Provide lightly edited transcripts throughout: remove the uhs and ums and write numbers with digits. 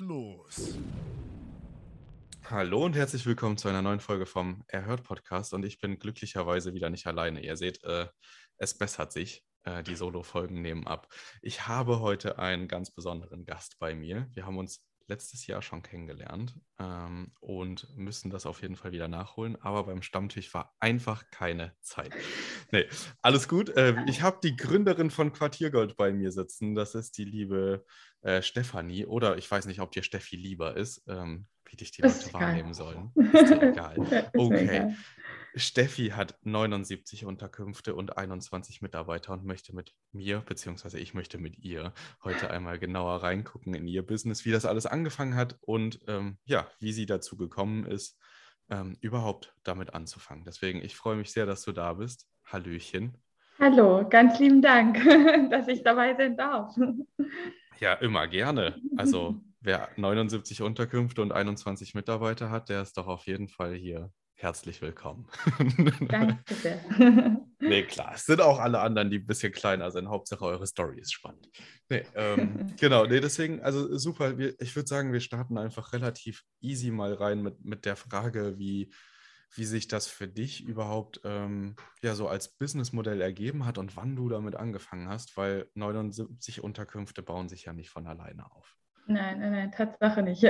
Los. Hallo und herzlich willkommen zu einer neuen Folge vom Airhört Podcast und ich bin glücklicherweise wieder nicht alleine. Ihr seht, es bessert sich, die Solo-Folgen nehmen ab. Ich habe heute einen ganz besonderen Gast bei mir. Wir haben uns letztes Jahr schon kennengelernt und müssen das auf jeden Fall wieder nachholen, aber beim Stammtisch war einfach keine Zeit. Nee, alles gut. Ich habe die Gründerin von Quartiergold bei mir sitzen, das ist die liebe Stephanie, oder ich weiß nicht, ob dir Steffi lieber ist, wie dich die Leute wahrnehmen sollen. Ist dir egal. Okay. Steffi hat 79 Unterkünfte und 21 Mitarbeiter und möchte mit mir, beziehungsweise ich möchte mit ihr, heute einmal genauer reingucken in ihr Business, wie das alles angefangen hat und wie sie dazu gekommen ist, überhaupt damit anzufangen. Deswegen, ich freue mich sehr, dass du da bist. Hallöchen. Hallo, ganz lieben Dank, dass ich dabei sein darf. Ja, immer gerne. Also, wer 79 Unterkünfte und 21 Mitarbeiter hat, der ist doch auf jeden Fall hier. Herzlich willkommen. Danke sehr. Nee, klar, es sind auch alle anderen, die ein bisschen kleiner sind. Hauptsache, eure Story ist spannend. Nee, deswegen, also super. Ich würde sagen, wir starten einfach relativ easy mal rein mit der Frage, wie sich das für dich überhaupt so als Businessmodell ergeben hat und wann du damit angefangen hast, weil 79 Unterkünfte bauen sich ja nicht von alleine auf. Nein, Tatsache nicht.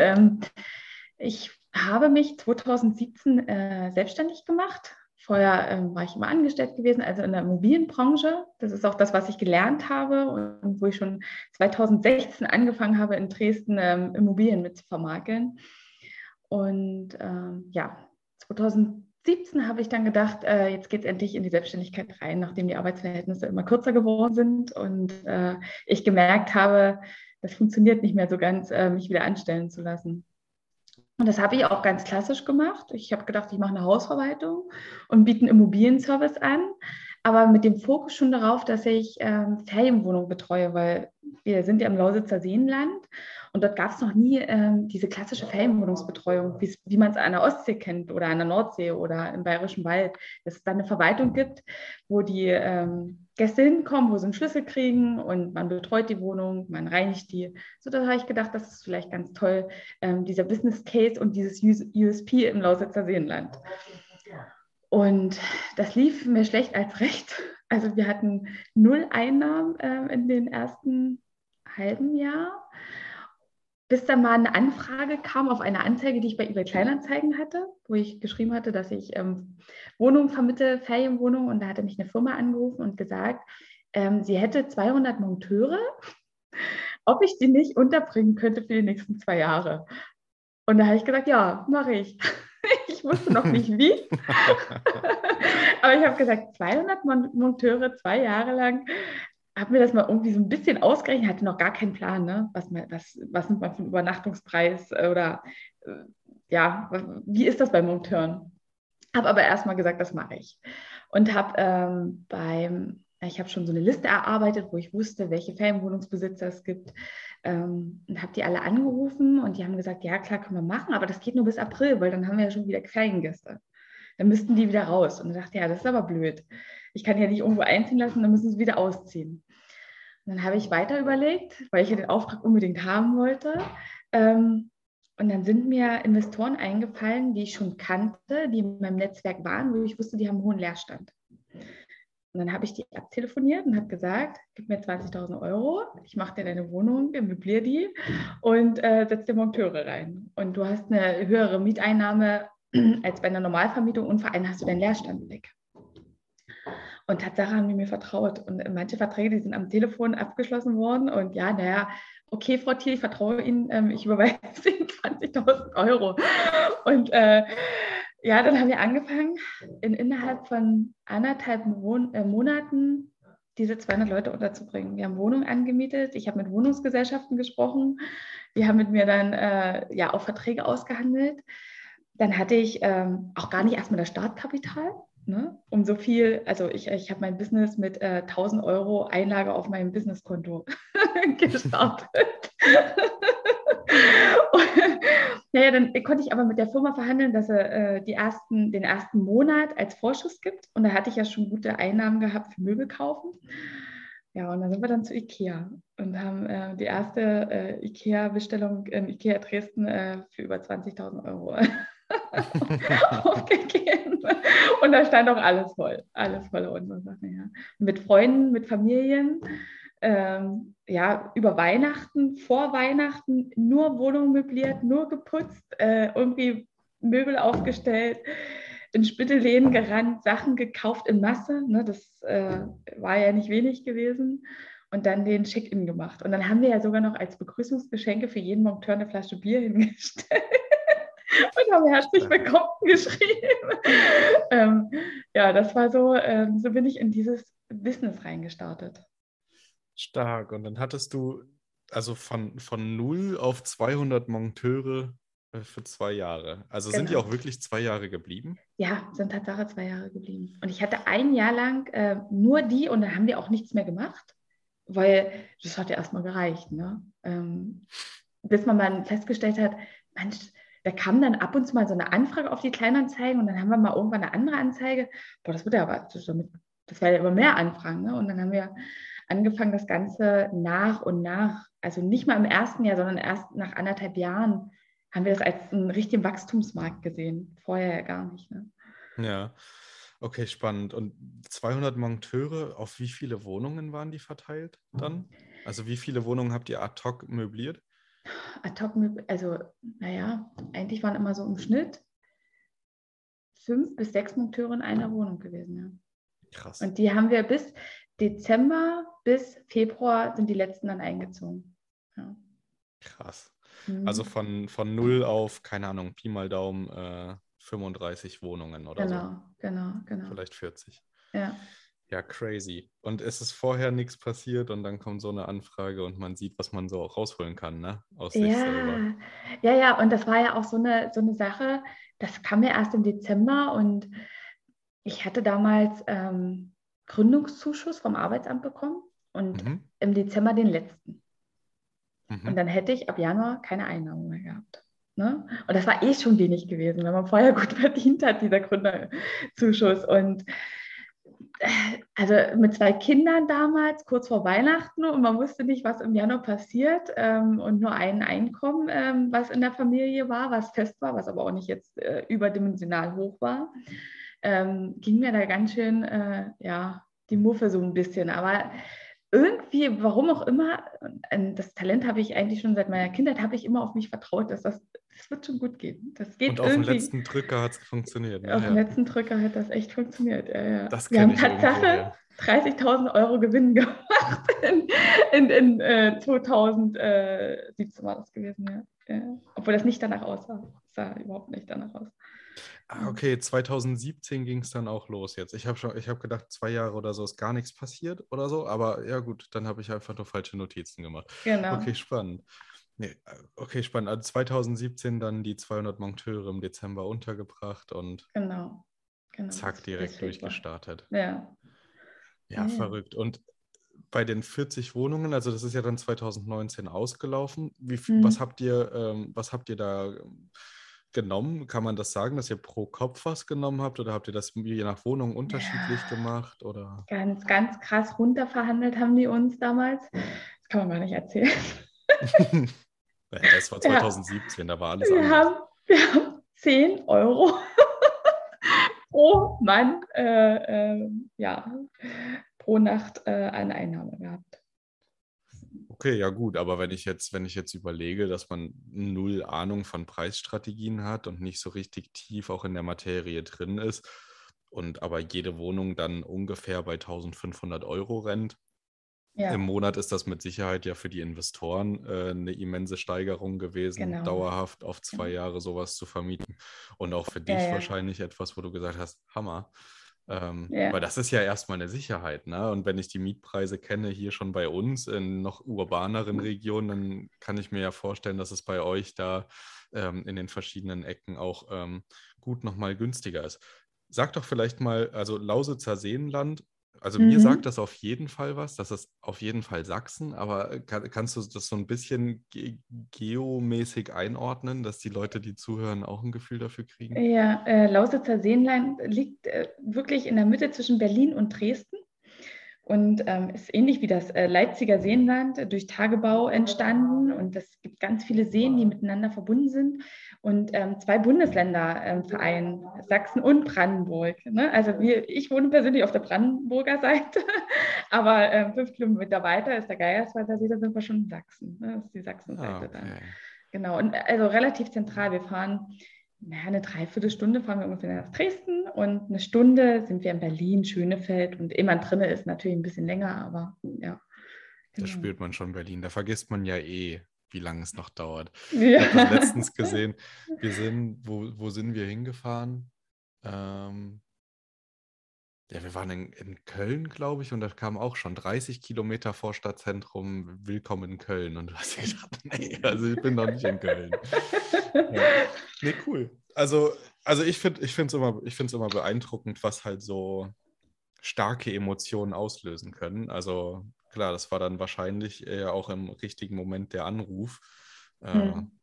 Ich habe mich 2017 selbstständig gemacht. Vorher war ich immer angestellt gewesen, also in der Immobilienbranche. Das ist auch das, was ich gelernt habe und wo ich schon 2016 angefangen habe, in Dresden Immobilien mit zu vermarkeln. Und 2017 habe ich dann gedacht, jetzt geht es endlich in die Selbstständigkeit rein, nachdem die Arbeitsverhältnisse immer kürzer geworden sind und ich gemerkt habe, das funktioniert nicht mehr so ganz, mich wieder anstellen zu lassen. Und das habe ich auch ganz klassisch gemacht. Ich habe gedacht, ich mache eine Hausverwaltung und biete einen Immobilienservice an, aber mit dem Fokus schon darauf, dass ich Ferienwohnungen betreue, weil wir sind ja im Lausitzer Seenland und dort gab es noch nie diese klassische Ferienwohnungsbetreuung, wie man es an der Ostsee kennt oder an der Nordsee oder im Bayerischen Wald, dass es da eine Verwaltung gibt, wo die Gäste hinkommen, wo sie einen Schlüssel kriegen und man betreut die Wohnung, man reinigt die. So, da habe ich gedacht, das ist vielleicht ganz toll, dieser Business Case und dieses USP im Lausitzer Seenland. Und das lief mir schlecht als recht. Also wir hatten 0 Einnahmen in den ersten halben Jahr, bis dann mal eine Anfrage kam auf eine Anzeige, die ich bei eBay Kleinanzeigen hatte, wo ich geschrieben hatte, dass ich Wohnungen vermittle, Ferienwohnungen. Und da hatte mich eine Firma angerufen und gesagt, sie hätte 200 Monteure, ob ich die nicht unterbringen könnte für die nächsten 2 Jahre. Und da habe ich gesagt, ja, mache ich. Ich wusste noch nicht wie, aber ich habe gesagt, 200 Monteure, 2 Jahre lang. Habe mir das mal irgendwie so ein bisschen ausgerechnet, hatte noch gar keinen Plan, ne? Was nimmt man für einen Übernachtungspreis oder wie ist das bei Monteuren? Habe aber erstmal gesagt, das mache ich. Und ich habe schon so eine Liste erarbeitet, wo ich wusste, welche Ferienwohnungsbesitzer es gibt und habe die alle angerufen und die haben gesagt, ja klar, können wir machen, aber das geht nur bis April, weil dann haben wir ja schon wieder Feriengäste. Dann müssten die wieder raus. Und ich dachte, ja, das ist aber blöd. Ich kann ja nicht irgendwo einziehen lassen, dann müssen sie wieder ausziehen. Und dann habe ich weiter überlegt, weil ich ja den Auftrag unbedingt haben wollte, Und dann sind mir Investoren eingefallen, die ich schon kannte, die in meinem Netzwerk waren, wo ich wusste, die haben einen hohen Leerstand. Und dann habe ich die abtelefoniert und habe gesagt, gib mir 20.000 Euro, ich mache dir deine Wohnung, möbliere die und setze dir Monteure rein. Und du hast eine höhere Mieteinnahme als bei einer Normalvermietung und vor allem hast du deinen Leerstand weg. Und Tatsache haben die mir vertraut. Und manche Verträge, die sind am Telefon abgeschlossen worden. Und ja, naja, okay, Frau Thiel, ich vertraue Ihnen, ich überweise Ihnen 20.000 Euro. Und ja, dann haben wir angefangen, innerhalb von 1,5 Monaten diese 200 Leute unterzubringen. Wir haben Wohnungen angemietet, ich habe mit Wohnungsgesellschaften gesprochen, die haben mit mir dann ja auch Verträge ausgehandelt. Dann hatte ich auch gar nicht erstmal das Startkapital, ne? Um so viel, also ich habe mein Business mit 1.000 Euro Einlage auf meinem Businesskonto gestartet. Und, naja, dann konnte ich aber mit der Firma verhandeln, dass er den ersten Monat als Vorschuss gibt. Und da hatte ich ja schon gute Einnahmen gehabt für Möbel kaufen. Ja, und dann sind wir dann zu Ikea und haben die erste Ikea-Bestellung in Ikea Dresden für über 20.000 Euro aufgegeben. Und da stand auch alles voll unten. Ja. Mit Freunden, mit Familien, ja, über Weihnachten, vor Weihnachten, nur Wohnung möbliert, nur geputzt, irgendwie Möbel aufgestellt, in Spittelläden gerannt, Sachen gekauft in Masse, ne, das war ja nicht wenig gewesen. Und dann den Check-in gemacht. Und dann haben wir ja sogar noch als Begrüßungsgeschenke für jeden Monteur eine Flasche Bier hingestellt. Und haben herzlich willkommen geschrieben. Ja, das war so, so bin ich in dieses Business reingestartet. Stark. Und dann hattest du also von 0 auf 200 Monteure für 2 Jahre. Also genau. Sind die auch wirklich 2 Jahre geblieben? Ja, sind Tatsache 2 Jahre geblieben. Und ich hatte 1 Jahr lang nur die und dann haben wir auch nichts mehr gemacht, weil das hat ja erstmal gereicht. Ne? Bis man mal festgestellt hat, Mensch, da kam dann ab und zu mal so eine Anfrage auf die Kleinanzeigen und dann haben wir mal irgendwann eine andere Anzeige. Boah, das wird ja aber, das werden ja immer mehr Anfragen. Ne? Und dann haben wir angefangen, das Ganze nach und nach, also nicht mal im ersten Jahr, sondern erst nach 1,5 Jahren haben wir das als einen richtigen Wachstumsmarkt gesehen. Vorher ja gar nicht. Ne? Ja, okay, spannend. Und 200 Monteure, auf wie viele Wohnungen waren die verteilt dann? Also wie viele Wohnungen habt ihr ad hoc möbliert? Ad hoc, also naja, eigentlich waren immer so im Schnitt 5 bis 6 Monteure in einer Wohnung gewesen. Ja. Krass. Und die haben wir bis Dezember bis Februar sind die letzten dann eingezogen. Ja. Krass. Mhm. Also von 0 auf, keine Ahnung, Pi mal Daumen 35 Wohnungen oder genau, so. Genau. Vielleicht 40. Ja. Ja, crazy. Und es ist vorher nichts passiert und dann kommt so eine Anfrage und man sieht, was man so auch rausholen kann, ne? Aus sich selber. Ja, und das war ja auch so eine Sache, das kam ja erst im Dezember und ich hatte damals Gründungszuschuss vom Arbeitsamt bekommen und im Dezember den letzten. Mhm. Und dann hätte ich ab Januar keine Einnahmen mehr gehabt. Ne? Und das war schon wenig gewesen, wenn man vorher gut verdient hat, dieser Gründerzuschuss. Und also mit 2 Kindern damals, kurz vor Weihnachten und man wusste nicht, was im Januar passiert und nur ein Einkommen, was in der Familie war, was fest war, was aber auch nicht jetzt überdimensional hoch war, ging mir da ganz schön die Muffe so ein bisschen. Aber irgendwie, warum auch immer, das Talent habe ich eigentlich schon seit meiner Kindheit, habe ich immer auf mich vertraut, dass das wird schon gut gehen. Das geht. Und auf irgendwie. Den letzten Drücker hat es funktioniert. Ne? Auf den letzten Drücker hat das echt funktioniert. Ja. Das wir haben Tatsache 30.000 Euro Gewinn gemacht in 2017 war das gewesen. Ja. Obwohl das nicht danach aussah. Das sah überhaupt nicht danach aus. Ah, okay, 2017 ging es dann auch los jetzt. Ich habe gedacht, 2 Jahre oder so ist gar nichts passiert oder so, aber ja gut, dann habe ich einfach nur falsche Notizen gemacht. Genau. Okay, spannend. Also 2017 dann die 200 Monteure im Dezember untergebracht und zack, direkt durchgestartet. Ja, verrückt. Und bei den 40 Wohnungen, also das ist ja dann 2019 ausgelaufen, was habt ihr da genommen? Kann man das sagen, dass ihr pro Kopf was genommen habt oder habt ihr das je nach Wohnung unterschiedlich gemacht? Oder? Ganz, ganz krass runterverhandelt haben die uns damals. Das kann man gar nicht erzählen. Naja, das war 2017, ja. Da war alles anders. Wir haben 10 Euro pro Mann, pro Nacht an Einnahme gehabt. Okay, ja gut, aber wenn ich jetzt überlege, dass man null Ahnung von Preisstrategien hat und nicht so richtig tief auch in der Materie drin ist und aber jede Wohnung dann ungefähr bei 1.500 Euro rennt, ja. Im Monat ist das mit Sicherheit ja für die Investoren eine immense Steigerung gewesen, genau. Dauerhaft auf 2 Jahre sowas zu vermieten. Und auch für dich wahrscheinlich etwas, wo du gesagt hast, Hammer. Weil das ist ja erstmal eine Sicherheit, ne? Und wenn ich die Mietpreise kenne, hier schon bei uns in noch urbaneren Regionen, dann kann ich mir ja vorstellen, dass es bei euch da in den verschiedenen Ecken auch gut nochmal günstiger ist. Sag doch vielleicht mal, also Lausitzer Seenland, also mir sagt das auf jeden Fall was, das ist auf jeden Fall Sachsen, aber kannst du das so ein bisschen geomäßig einordnen, dass die Leute, die zuhören, auch ein Gefühl dafür kriegen? Ja, Lausitzer Seenland liegt wirklich in der Mitte zwischen Berlin und Dresden und ist ähnlich wie das Leipziger Seenland durch Tagebau entstanden und es gibt ganz viele Seen, die miteinander verbunden sind und 2 Bundesländer vereinen, Sachsen und Brandenburg. Ne? Also ich wohne persönlich auf der Brandenburger Seite, aber 5 Kilometer weiter ist der Geierswalder See, da sind wir schon in Sachsen. Ne? Das ist die Sachsenseite dann. Genau, und also relativ zentral. Wir fahren eine Dreiviertelstunde fahren wir ungefähr nach Dresden und eine Stunde sind wir in Berlin, Schönefeld und immer drin ist natürlich ein bisschen länger, aber ja. Genau. Da spürt man schon Berlin, da vergisst man ja wie lange es noch dauert. Ja. Ich habe das letztens gesehen, wir sind, wo sind wir hingefahren? Wir waren in Köln, glaube ich, und da kam auch schon 30 Kilometer Vorstadtzentrum, willkommen in Köln. Und du hast gedacht, nee, also ich bin noch nicht in Köln. Ja. Nee, cool. Also ich find's immer beeindruckend, was halt so starke Emotionen auslösen können. Also klar, das war dann wahrscheinlich auch im richtigen Moment der Anruf.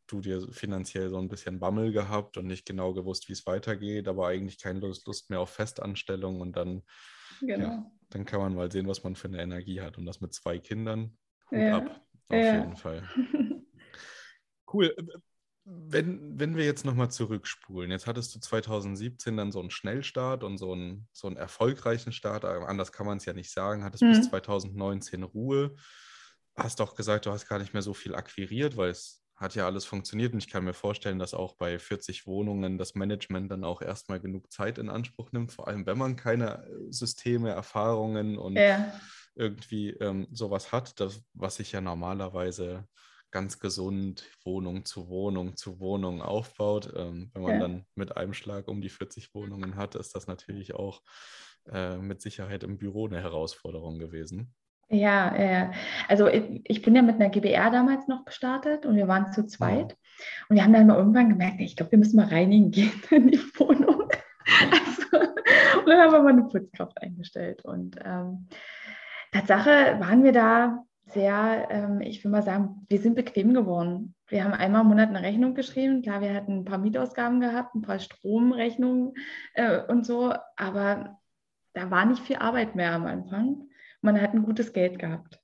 Du dir finanziell so ein bisschen Bammel gehabt und nicht genau gewusst, wie es weitergeht, aber eigentlich keine Lust mehr auf Festanstellung und dann, dann kann man mal sehen, was man für eine Energie hat und das mit 2 Kindern, Hut ab, auf jeden Fall. Cool. Wenn wir jetzt nochmal zurückspulen, jetzt hattest du 2017 dann so einen Schnellstart und so einen erfolgreichen Start, anders kann man es ja nicht sagen, hattest bis 2019 Ruhe, hast auch gesagt, du hast gar nicht mehr so viel akquiriert, weil es hat ja alles funktioniert und ich kann mir vorstellen, dass auch bei 40 Wohnungen das Management dann auch erstmal genug Zeit in Anspruch nimmt, vor allem wenn man keine Systeme, Erfahrungen und irgendwie sowas hat, das, was sich ja normalerweise ganz gesund Wohnung zu Wohnung zu Wohnung aufbaut. Wenn man dann mit einem Schlag um die 40 Wohnungen hat, ist das natürlich auch mit Sicherheit im Büro eine Herausforderung gewesen. Ja, also ich bin ja mit einer GbR damals noch gestartet und wir waren zu zweit und wir haben dann mal irgendwann gemerkt, ich glaube, wir müssen mal reinigen gehen in die Wohnung. Also, und dann haben wir mal eine Putzkraft eingestellt und Tatsache waren wir da sehr, ich will mal sagen, wir sind bequem geworden. Wir haben einmal im Monat eine Rechnung geschrieben. Klar, wir hatten ein paar Mietausgaben gehabt, ein paar Stromrechnungen und so, aber da war nicht viel Arbeit mehr am Anfang. Man hat ein gutes Geld gehabt.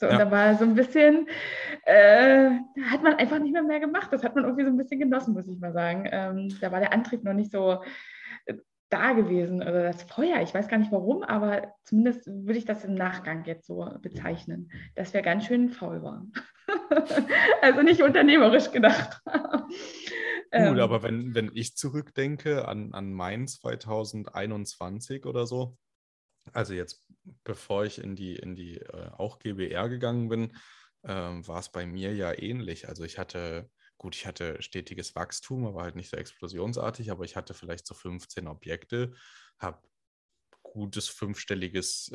So, und da war so ein bisschen, hat man einfach nicht mehr gemacht. Das hat man irgendwie so ein bisschen genossen, muss ich mal sagen. Da war der Antrieb noch nicht so da gewesen oder das Feuer. Ich weiß gar nicht warum, aber zumindest würde ich das im Nachgang jetzt so bezeichnen, dass wir ganz schön faul waren. Also nicht unternehmerisch gedacht. Gut, aber wenn ich zurückdenke an Mainz 2021 oder so, also jetzt, bevor ich in die auch GbR gegangen bin, war es bei mir ja ähnlich. Also ich hatte stetiges Wachstum, aber halt nicht so explosionsartig, aber ich hatte vielleicht so 15 Objekte, habe gutes fünfstelliges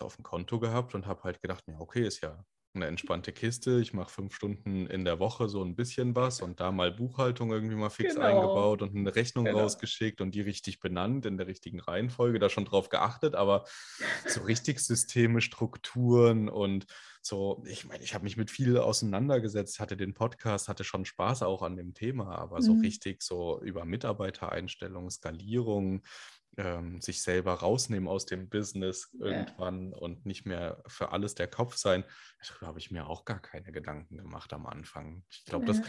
auf dem Konto gehabt und habe halt gedacht, ja, okay, ist ja eine entspannte Kiste. Ich mache 5 Stunden in der Woche so ein bisschen was und da mal Buchhaltung irgendwie mal fix eingebaut und eine Rechnung rausgeschickt und die richtig benannt, in der richtigen Reihenfolge, da schon drauf geachtet, aber so richtig Systeme, Strukturen und so, ich meine, ich habe mich mit viel auseinandergesetzt, hatte den Podcast, hatte schon Spaß auch an dem Thema, aber so richtig so über Mitarbeitereinstellung, Skalierung, sich selber rausnehmen aus dem Business irgendwann und nicht mehr für alles der Kopf sein. Darüber habe ich mir auch gar keine Gedanken gemacht am Anfang. Ich glaube, das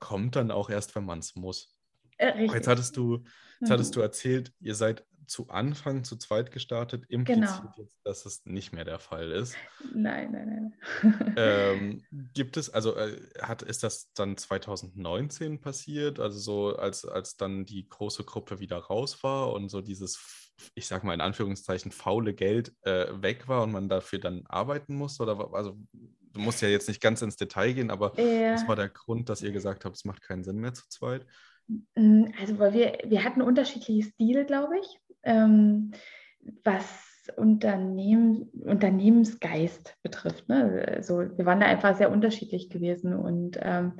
kommt dann auch erst, wenn man es muss. Jetzt hattest du erzählt, ihr seid zu Anfang zu zweit gestartet, impliziert jetzt, dass es nicht mehr der Fall ist. Nein. Ist das dann 2019 passiert, also so als dann die große Gruppe wieder raus war und so dieses, ich sag mal in Anführungszeichen, faule Geld weg war und man dafür dann arbeiten musste? Oder also du musst ja jetzt nicht ganz ins Detail gehen, aber das war der Grund, dass ihr gesagt habt, es macht keinen Sinn mehr zu zweit. Also, weil wir hatten unterschiedliche Stile, glaube ich, was Unternehmensgeist betrifft. Ne? Also, wir waren da einfach sehr unterschiedlich gewesen und haben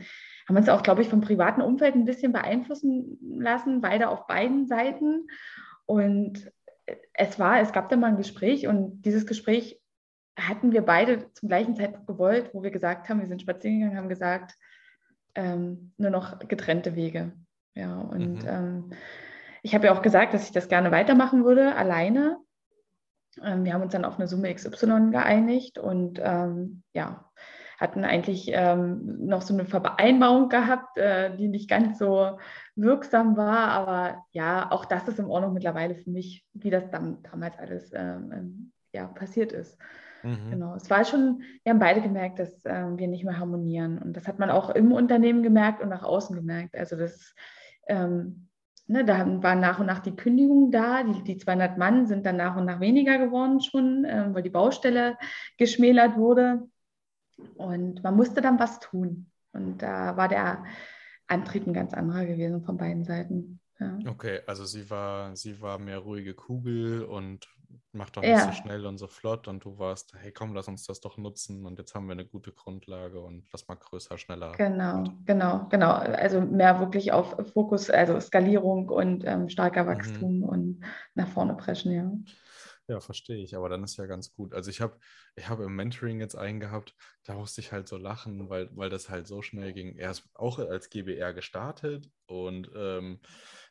uns auch, glaube ich, vom privaten Umfeld ein bisschen beeinflussen lassen, beide auf beiden Seiten. Und es gab dann mal ein Gespräch und dieses Gespräch hatten wir beide zum gleichen Zeitpunkt gewollt, wo wir gesagt haben, wir sind spazieren gegangen, haben gesagt, nur noch getrennte Wege. Ja, und ich habe ja auch gesagt, dass ich das gerne weitermachen würde, alleine. Wir haben uns dann auf eine Summe XY geeinigt und hatten eigentlich noch so eine Vereinbarung gehabt, die nicht ganz so wirksam war, aber ja, auch das ist in Ordnung mittlerweile für mich, wie das damals alles passiert ist. Mhm. Genau, es war schon, wir haben beide gemerkt, dass wir nicht mehr harmonieren und das hat man auch im Unternehmen gemerkt und nach außen gemerkt, also das, da waren nach und nach die Kündigungen da, die 200 Mann sind dann nach und nach weniger geworden schon, weil die Baustelle geschmälert wurde und man musste dann was tun und da war der Antrieb ein ganz anderer gewesen von beiden Seiten. Ja. Okay, also sie war mehr ruhige Kugel und macht doch nicht so schnell und so flott und du warst, hey komm, lass uns das doch nutzen und jetzt haben wir eine gute Grundlage und lass mal größer, schneller. Genau. Also mehr wirklich auf Fokus, also Skalierung und starker Wachstum und nach vorne preschen, ja. Ja, verstehe ich, aber dann ist ja ganz gut. Also ich hab im Mentoring jetzt einen gehabt, da musste ich halt so lachen, weil das halt so schnell ging. Er ist auch als GBR gestartet und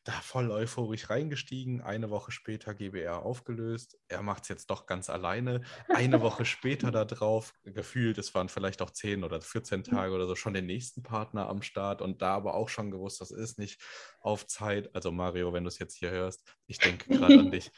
da voll euphorisch reingestiegen. Eine Woche später GBR aufgelöst. Er macht es jetzt doch ganz alleine. Eine Woche später da drauf, gefühlt, es waren vielleicht auch 10 oder 14 Tage oder so, schon den nächsten Partner am Start und da aber auch schon gewusst, das ist nicht auf Zeit. Also Mario, wenn du es jetzt hier hörst, ich denke gerade an dich.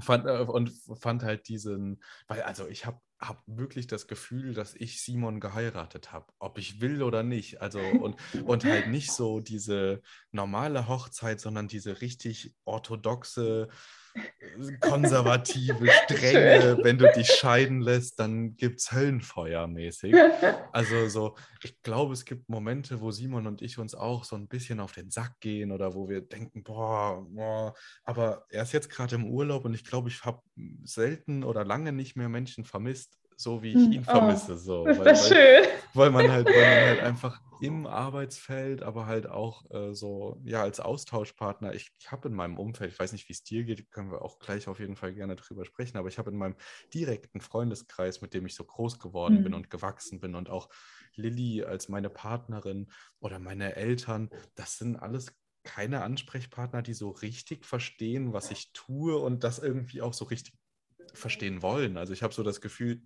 Fand halt diesen, weil also ich habe wirklich das Gefühl, dass ich Simon geheiratet habe, ob ich will oder nicht. Also und halt nicht so diese normale Hochzeit, sondern diese richtig orthodoxe, konservative, strenge, wenn du dich scheiden lässt, dann gibt's Höllenfeuer-mäßig. Also so, ich glaube, es gibt Momente, wo Simon und ich uns auch so ein bisschen auf den Sack gehen oder wo wir denken, boah. Aber er ist jetzt gerade im Urlaub und ich glaube, ich habe selten oder lange nicht mehr Menschen vermisst, so wie ich ihn vermisse. So. Ist das schön. Weil man halt einfach im Arbeitsfeld, aber halt auch als Austauschpartner. Ich habe in meinem Umfeld, ich weiß nicht, wie es dir geht, können wir auch gleich auf jeden Fall gerne drüber sprechen, aber ich habe in meinem direkten Freundeskreis, mit dem ich so groß geworden bin und gewachsen bin und auch Lilly als meine Partnerin oder meine Eltern, das sind alles keine Ansprechpartner, die so richtig verstehen, was ich tue und das irgendwie auch so richtig verstehen wollen. Also ich habe so das Gefühl,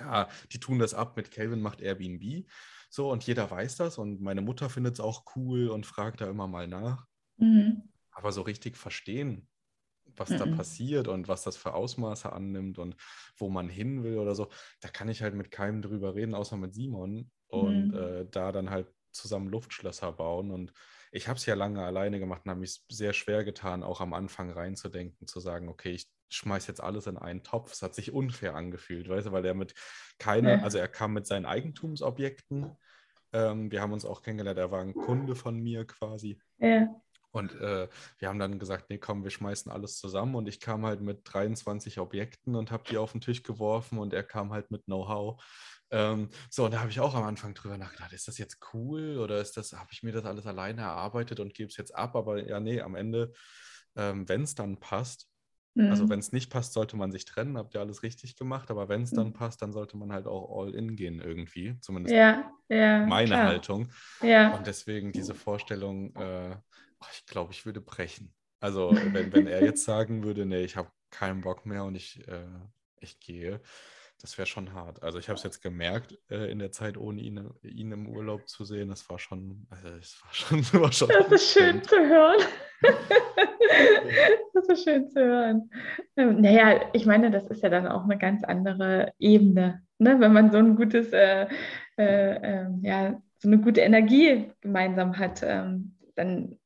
ja, die tun das ab mit Calvin macht Airbnb. So, und jeder weiß das und meine Mutter findet es auch cool und fragt da immer mal nach. Mhm. Aber so richtig verstehen, was da passiert und was das für Ausmaße annimmt und wo man hin will oder so, da kann ich halt mit keinem drüber reden, außer mit Simon. Und da dann halt zusammen Luftschlösser bauen. Und ich habe es ja lange alleine gemacht und habe mich sehr schwer getan, auch am Anfang reinzudenken, zu sagen, okay, ich schmeiß jetzt alles in einen Topf. Es hat sich unfair angefühlt, weißt du, weil er kam mit seinen Eigentumsobjekten. Wir haben uns auch kennengelernt, er war ein Kunde von mir quasi. Ja. Und wir haben dann gesagt, nee, komm, wir schmeißen alles zusammen. Und ich kam halt mit 23 Objekten und habe die auf den Tisch geworfen und er kam halt mit Know-how. Und da habe ich auch am Anfang drüber nachgedacht, ist das jetzt cool oder habe ich mir das alles alleine erarbeitet und gebe es jetzt ab? Aber ja, nee, am Ende, wenn es dann passt, also wenn es nicht passt, sollte man sich trennen, habt ihr alles richtig gemacht, aber wenn es dann passt, dann sollte man halt auch all in gehen irgendwie, zumindest meine Haltung. Ja. Und deswegen diese Vorstellung, ich glaube, ich würde brechen. Also wenn er jetzt sagen würde, nee, ich habe keinen Bock mehr und ich gehe, das wäre schon hart. Also ich habe es jetzt gemerkt, in der Zeit ohne ihn im Urlaub zu sehen, das war schon, das ist schön zu hören. Das ist schön zu hören. Naja, ich meine, das ist ja dann auch eine ganz andere Ebene, ne? Wenn man so ein gutes, so eine gute Energie gemeinsam hat, dann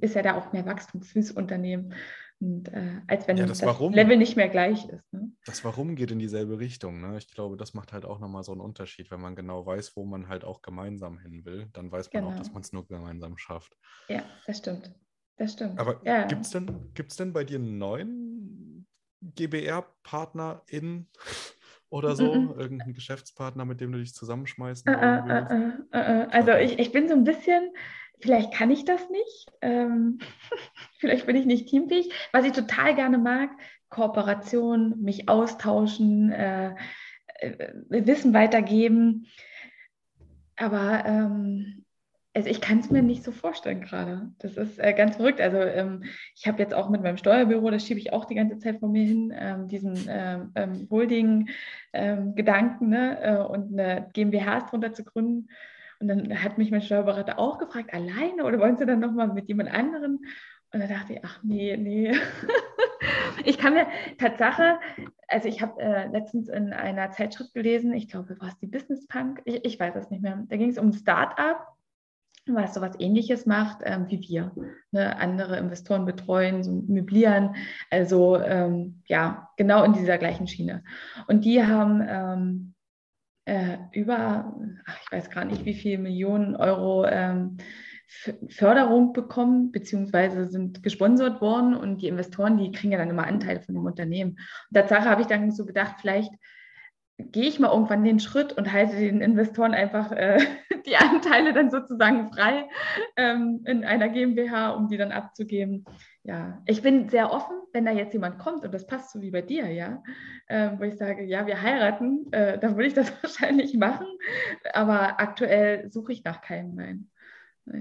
ist ja da auch mehr Wachstum fürs Unternehmen. Und, als wenn das Level nicht mehr gleich ist. Ne? Das Warum geht in dieselbe Richtung. Ne? Ich glaube, das macht halt auch nochmal so einen Unterschied, wenn man genau weiß, wo man halt auch gemeinsam hin will. Dann weiß man auch, dass man es nur gemeinsam schafft. Ja, das stimmt. Das stimmt. Aber gibt's denn bei dir einen neuen GBR-Partner in oder so? Irgendeinen Geschäftspartner, mit dem du dich zusammenschmeißen willst? Also ich bin so ein bisschen... Vielleicht kann ich das nicht, vielleicht bin ich nicht teamfähig. Was ich total gerne mag, Kooperation, mich austauschen, Wissen weitergeben. Aber also ich kann es mir nicht so vorstellen gerade. Das ist ganz verrückt. Also ich habe jetzt auch mit meinem Steuerbüro, das schiebe ich auch die ganze Zeit vor mir hin, diesen Holding-Gedanken, ne? Und eine GmbH drunter zu gründen. Und dann hat mich mein Steuerberater auch gefragt, alleine oder wollen Sie dann nochmal mit jemand anderen? Und da dachte ich, ach nee. Ich kann mir Tatsache, also ich habe letztens in einer Zeitschrift gelesen, ich glaube, war es die Business Punk? Ich weiß es nicht mehr. Da ging es um ein Start-up, was sowas Ähnliches macht wie wir. Ne? Andere Investoren betreuen, so möblieren. Also genau in dieser gleichen Schiene. Und die haben... ich weiß gar nicht, wie viele Millionen Euro Förderung bekommen, beziehungsweise sind gesponsert worden, und die Investoren, die kriegen ja dann immer Anteile von dem Unternehmen. Und Tatsache habe ich dann so gedacht, vielleicht gehe ich mal irgendwann den Schritt und halte den Investoren einfach die Anteile dann sozusagen frei in einer GmbH, um die dann abzugeben. Ja, ich bin sehr offen, wenn da jetzt jemand kommt und das passt so wie bei dir, ja, wo ich sage, ja, wir heiraten, dann würde ich das wahrscheinlich machen, aber aktuell suche ich nach keinem, nein.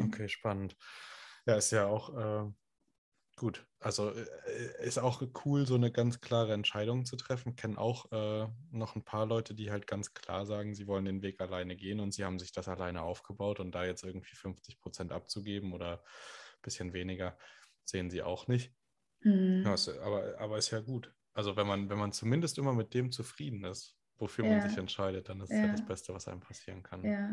Okay, spannend. Ja, ist ja auch... Gut, also ist auch cool, so eine ganz klare Entscheidung zu treffen. Ich kenne auch noch ein paar Leute, die halt ganz klar sagen, sie wollen den Weg alleine gehen und sie haben sich das alleine aufgebaut, und da jetzt irgendwie 50% abzugeben oder ein bisschen weniger, sehen sie auch nicht. Mhm. Ja, aber ist ja gut. Also wenn man zumindest immer mit dem zufrieden ist, wofür man sich entscheidet, dann ist ja das Beste, was einem passieren kann. Ja.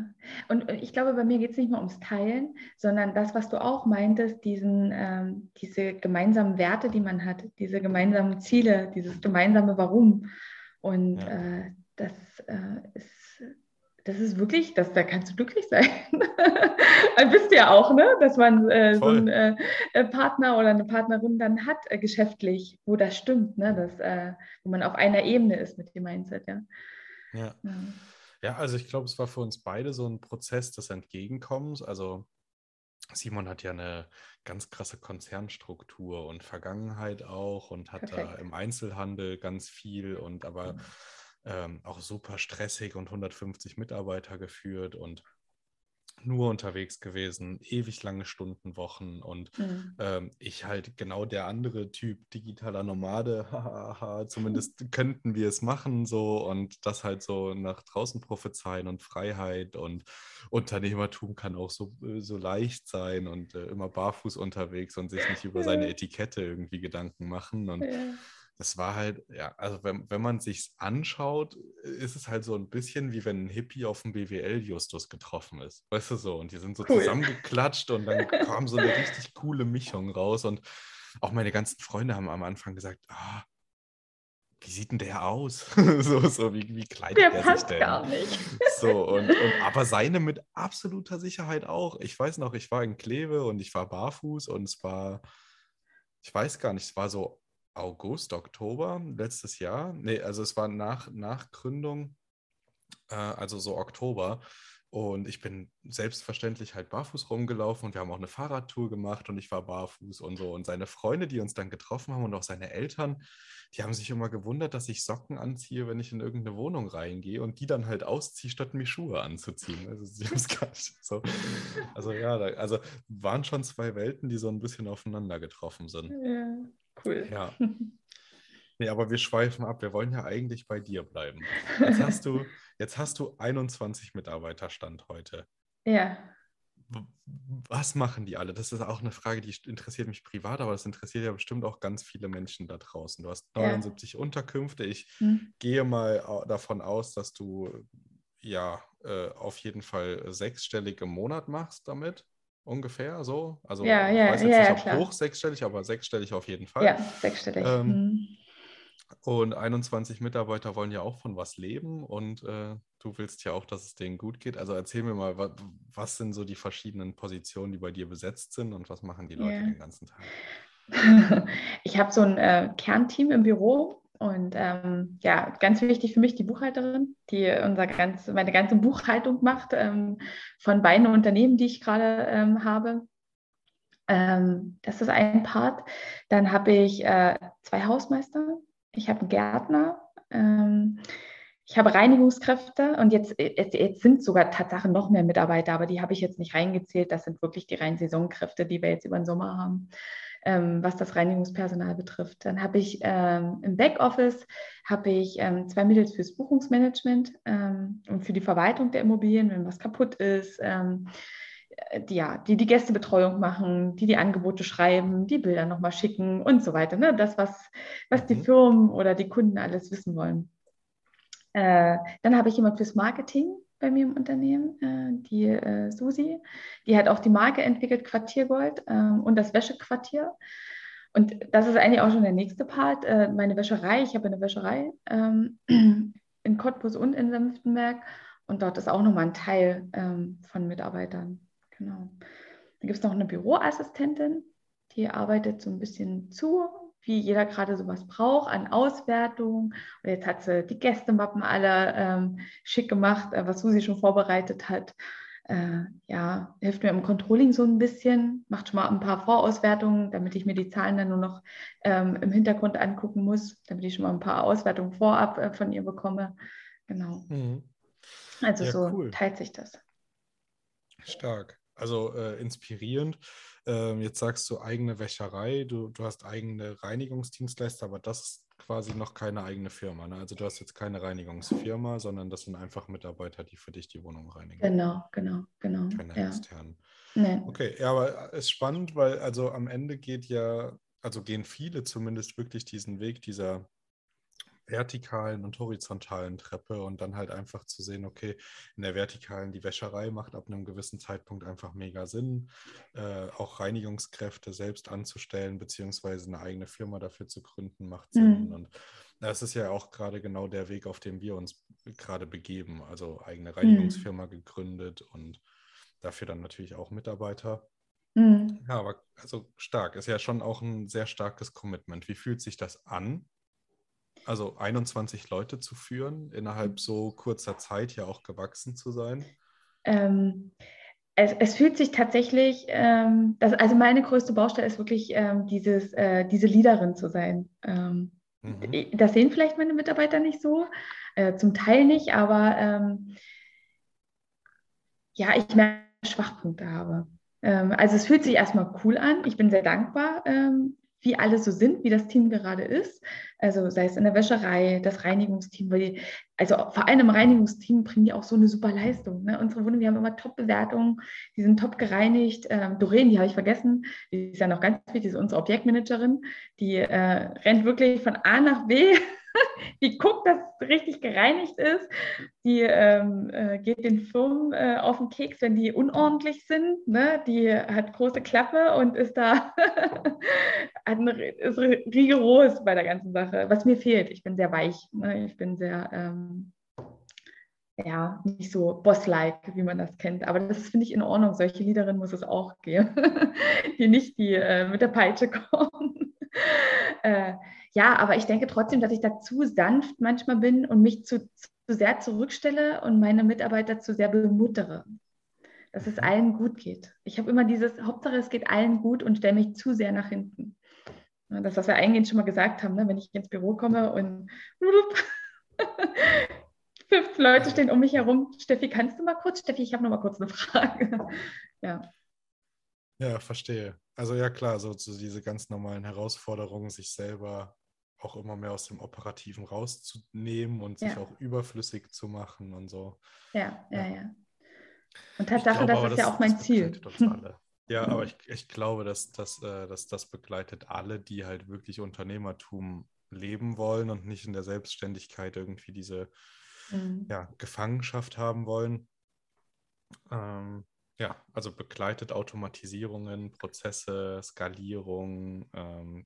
Und ich glaube, bei mir geht es nicht mal ums Teilen, sondern das, was du auch meintest, diese gemeinsamen Werte, die man hat, diese gemeinsamen Ziele, dieses gemeinsame Warum. Und das ist wirklich, da kannst du glücklich sein. Du bist ja auch, ne? Dass man so einen Partner oder eine Partnerin dann hat, geschäftlich, wo das stimmt, ne? Dass, wo man auf einer Ebene ist mit dem Mindset. Ja, also ich glaube, es war für uns beide so ein Prozess des Entgegenkommens. Also Simon hat ja eine ganz krasse Konzernstruktur und Vergangenheit auch und hat da im Einzelhandel ganz viel und aber... auch super stressig und 150 Mitarbeiter geführt und nur unterwegs gewesen, ewig lange Stundenwochen und ich halt genau der andere Typ, digitaler Nomade, zumindest könnten wir es machen so, und das halt so nach draußen prophezeien und Freiheit und Unternehmertum kann auch so leicht sein und immer barfuß unterwegs und sich nicht über seine Etikette irgendwie Gedanken machen und das war halt, also wenn man sich's anschaut, ist es halt so ein bisschen wie wenn ein Hippie auf dem BWL-Justus getroffen ist, weißt du so, und die sind so zusammengeklatscht und dann kam so eine richtig coole Mischung raus, und auch meine ganzen Freunde haben am Anfang gesagt, wie sieht denn der aus? Wie kleidet der sich denn? Der passt gar nicht. Aber seine mit absoluter Sicherheit auch. Ich weiß noch, ich war in Kleve und ich war barfuß und es war, ich weiß gar nicht, es war so August, Oktober letztes Jahr. Nee, also es war nach Gründung, also so Oktober. Und ich bin selbstverständlich halt barfuß rumgelaufen und wir haben auch eine Fahrradtour gemacht und ich war barfuß und so. Und seine Freunde, die uns dann getroffen haben und auch seine Eltern, die haben sich immer gewundert, dass ich Socken anziehe, wenn ich in irgendeine Wohnung reingehe und die dann halt ausziehe, statt mir Schuhe anzuziehen. Also sie haben es gar nicht so. Also ja, also waren schon zwei Welten, die so ein bisschen aufeinander getroffen sind. Ja, cool. Ja. Nee, aber wir schweifen ab. Wir wollen ja eigentlich bei dir bleiben. Jetzt hast du 21 Mitarbeiter Stand heute. Ja. Was machen die alle? Das ist auch eine Frage, die interessiert mich privat, aber das interessiert ja bestimmt auch ganz viele Menschen da draußen. Du hast 79 Unterkünfte. Ich gehe mal davon aus, dass du ja auf jeden Fall sechsstellig im Monat machst damit. Ungefähr so. Also ich weiß jetzt nicht, ob hoch sechsstellig, aber sechsstellig auf jeden Fall. Ja, sechsstellig. Und 21 Mitarbeiter wollen ja auch von was leben und du willst ja auch, dass es denen gut geht. Also erzähl mir mal, was sind so die verschiedenen Positionen, die bei dir besetzt sind und was machen die Leute den ganzen Tag? Ich habe so ein Kernteam im Büro und ganz wichtig für mich die Buchhalterin, die meine ganze Buchhaltung macht von beiden Unternehmen, die ich gerade habe. Das ist ein Part. Dann habe ich zwei Hausmeister. Ich habe einen Gärtner, ich habe Reinigungskräfte und jetzt sind sogar tatsächlich noch mehr Mitarbeiter, aber die habe ich jetzt nicht reingezählt. Das sind wirklich die reinen Saisonkräfte, die wir jetzt über den Sommer haben, was das Reinigungspersonal betrifft. Dann habe ich im Backoffice zwei Mädels fürs Buchungsmanagement und für die Verwaltung der Immobilien, wenn was kaputt ist, die Gästebetreuung machen, die Angebote schreiben, die Bilder nochmal schicken und so weiter. Ne? Das, was die Firmen oder die Kunden alles wissen wollen. Dann habe ich jemand fürs Marketing bei mir im Unternehmen, die Susi. Die hat auch die Marke entwickelt, Quartiergold und das Wäschequartier. Und das ist eigentlich auch schon der nächste Part. Meine Wäscherei, ich habe eine Wäscherei in Cottbus und in Senftenberg. Und dort ist auch nochmal ein Teil von Mitarbeitern. Genau. Dann gibt es noch eine Büroassistentin, die arbeitet so ein bisschen zu, wie jeder gerade sowas braucht, an Auswertung. Und jetzt hat sie die Gästemappen alle schick gemacht, was Susi schon vorbereitet hat. Hilft mir im Controlling so ein bisschen, macht schon mal ein paar Vorauswertungen, damit ich mir die Zahlen dann nur noch im Hintergrund angucken muss, damit ich schon mal ein paar Auswertungen vorab von ihr bekomme. Genau. Mhm. Also ja, so cool. Teilt sich das. Stark, also inspirierend. Jetzt sagst du eigene Wäscherei, du hast eigene Reinigungsdienstleister, aber das ist quasi noch keine eigene Firma. Ne? Also du hast jetzt keine Reinigungsfirma, sondern das sind einfach Mitarbeiter, die für dich die Wohnung reinigen. Genau. Keine externen. Nee. Okay, ja, aber es ist spannend, weil also am Ende gehen viele zumindest wirklich diesen Weg dieser vertikalen und horizontalen Treppe und dann halt einfach zu sehen, okay, in der vertikalen, die Wäscherei macht ab einem gewissen Zeitpunkt einfach mega Sinn, auch Reinigungskräfte selbst anzustellen, beziehungsweise eine eigene Firma dafür zu gründen, macht Sinn. Und das ist ja auch gerade genau der Weg, auf dem wir uns gerade begeben, also eigene Reinigungsfirma gegründet und dafür dann natürlich auch Mitarbeiter. Ja, aber also stark, ist ja schon auch ein sehr starkes Commitment. Wie fühlt sich das an? Also 21 Leute zu führen, innerhalb so kurzer Zeit ja auch gewachsen zu sein? Es fühlt sich tatsächlich, also meine größte Baustelle ist wirklich diese Leaderin zu sein. Das sehen vielleicht meine Mitarbeiter nicht so, zum Teil nicht, aber ich merke, dass ich Schwachpunkte habe. Also es fühlt sich erstmal cool an, ich bin sehr dankbar, wie alle so sind, wie das Team gerade ist. Also sei es in der Wäscherei, das Reinigungsteam, also vor allem im Reinigungsteam bringen die auch so eine super Leistung. Ne? Unsere Wohnungen, wir haben immer Top-Bewertungen, die sind top gereinigt. Doreen, die habe ich vergessen, die ist ja noch ganz wichtig, die ist unsere Objektmanagerin, die rennt wirklich von A nach B, die guckt, dass es richtig gereinigt ist, die geht den Firmen auf den Keks, wenn die unordentlich sind, ne? Die hat große Klappe und ist da ist rigoros bei der ganzen Sache, was mir fehlt. Ich bin sehr weich, ne? Ich bin sehr, nicht so boss-like, wie man das kennt, aber das finde ich in Ordnung, solche Liederinnen muss es auch geben, die nicht mit der Peitsche kommen. ja, aber ich denke trotzdem, dass ich da zu sanft manchmal bin und mich zu sehr zurückstelle und meine Mitarbeiter zu sehr bemuttere, dass es allen gut geht. Ich habe immer dieses, Hauptsache es geht allen gut, und stelle mich zu sehr nach hinten. Das, was wir eingehend schon mal gesagt haben, ne? Wenn ich ins Büro komme und 5 Leute stehen um mich herum. Steffi, kannst du mal kurz? Steffi, ich habe noch mal kurz eine Frage. Ja, verstehe. Also ja klar, so diese ganz normalen Herausforderungen, sich selber auch immer mehr aus dem Operativen rauszunehmen und sich auch überflüssig zu machen und so. Ja. Und Tatsache, das ist ja auch mein Ziel. Ja, aber ich glaube, dass das begleitet alle, die halt wirklich Unternehmertum leben wollen und nicht in der Selbstständigkeit irgendwie diese Gefangenschaft haben wollen. Also begleitet Automatisierungen, Prozesse, Skalierung,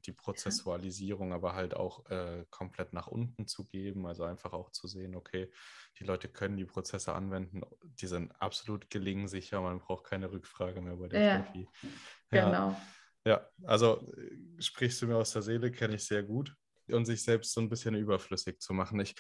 die Prozessualisierung, aber halt auch komplett nach unten zu geben, also einfach auch zu sehen, okay, die Leute können die Prozesse anwenden, die sind absolut gelingsicher, man braucht keine Rückfrage mehr bei der Therapie. Ja, genau. Ja, also sprichst du mir aus der Seele, kenne ich sehr gut, und sich selbst so ein bisschen überflüssig zu machen. Ich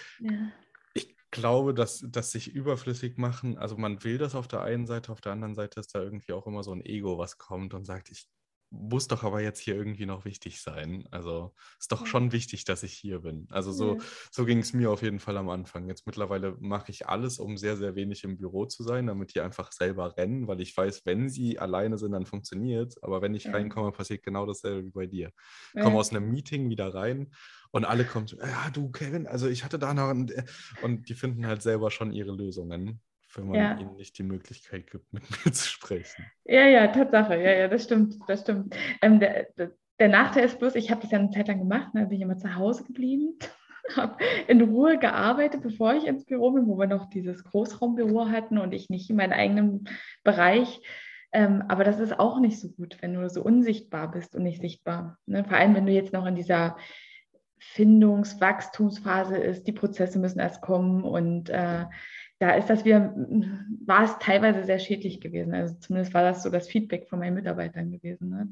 glaube, dass sich überflüssig machen, also man will das auf der einen Seite, auf der anderen Seite ist da irgendwie auch immer so ein Ego, was kommt und sagt, ich muss doch aber jetzt hier irgendwie noch wichtig sein. Also ist doch schon wichtig, dass ich hier bin. Also so ging es mir auf jeden Fall am Anfang. Jetzt mittlerweile mache ich alles, um sehr, sehr wenig im Büro zu sein, damit die einfach selber rennen, weil ich weiß, wenn sie alleine sind, dann funktioniert es. Aber wenn ich reinkomme, passiert genau dasselbe wie bei dir. Ich komme aus einem Meeting wieder rein und alle kommen so, ja du Kevin, also ich hatte da noch... Und die finden halt selber schon ihre Lösungen, wenn man ihnen nicht die Möglichkeit gibt, mit mir zu sprechen. Ja, Tatsache. Ja, das stimmt. Der Nachteil ist bloß, ich habe das ja eine Zeit lang gemacht, ne, bin ich immer zu Hause geblieben, habe in Ruhe gearbeitet, bevor ich ins Büro bin, wo wir noch dieses Großraumbüro hatten und ich nicht in meinem eigenen Bereich. Aber das ist auch nicht so gut, wenn du so unsichtbar bist und nicht sichtbar. Ne? Vor allem, wenn du jetzt noch in dieser Findungswachstumsphase ist, die Prozesse müssen erst kommen, und da ist war es teilweise sehr schädlich gewesen. Also zumindest war das so das Feedback von meinen Mitarbeitern gewesen. Ne?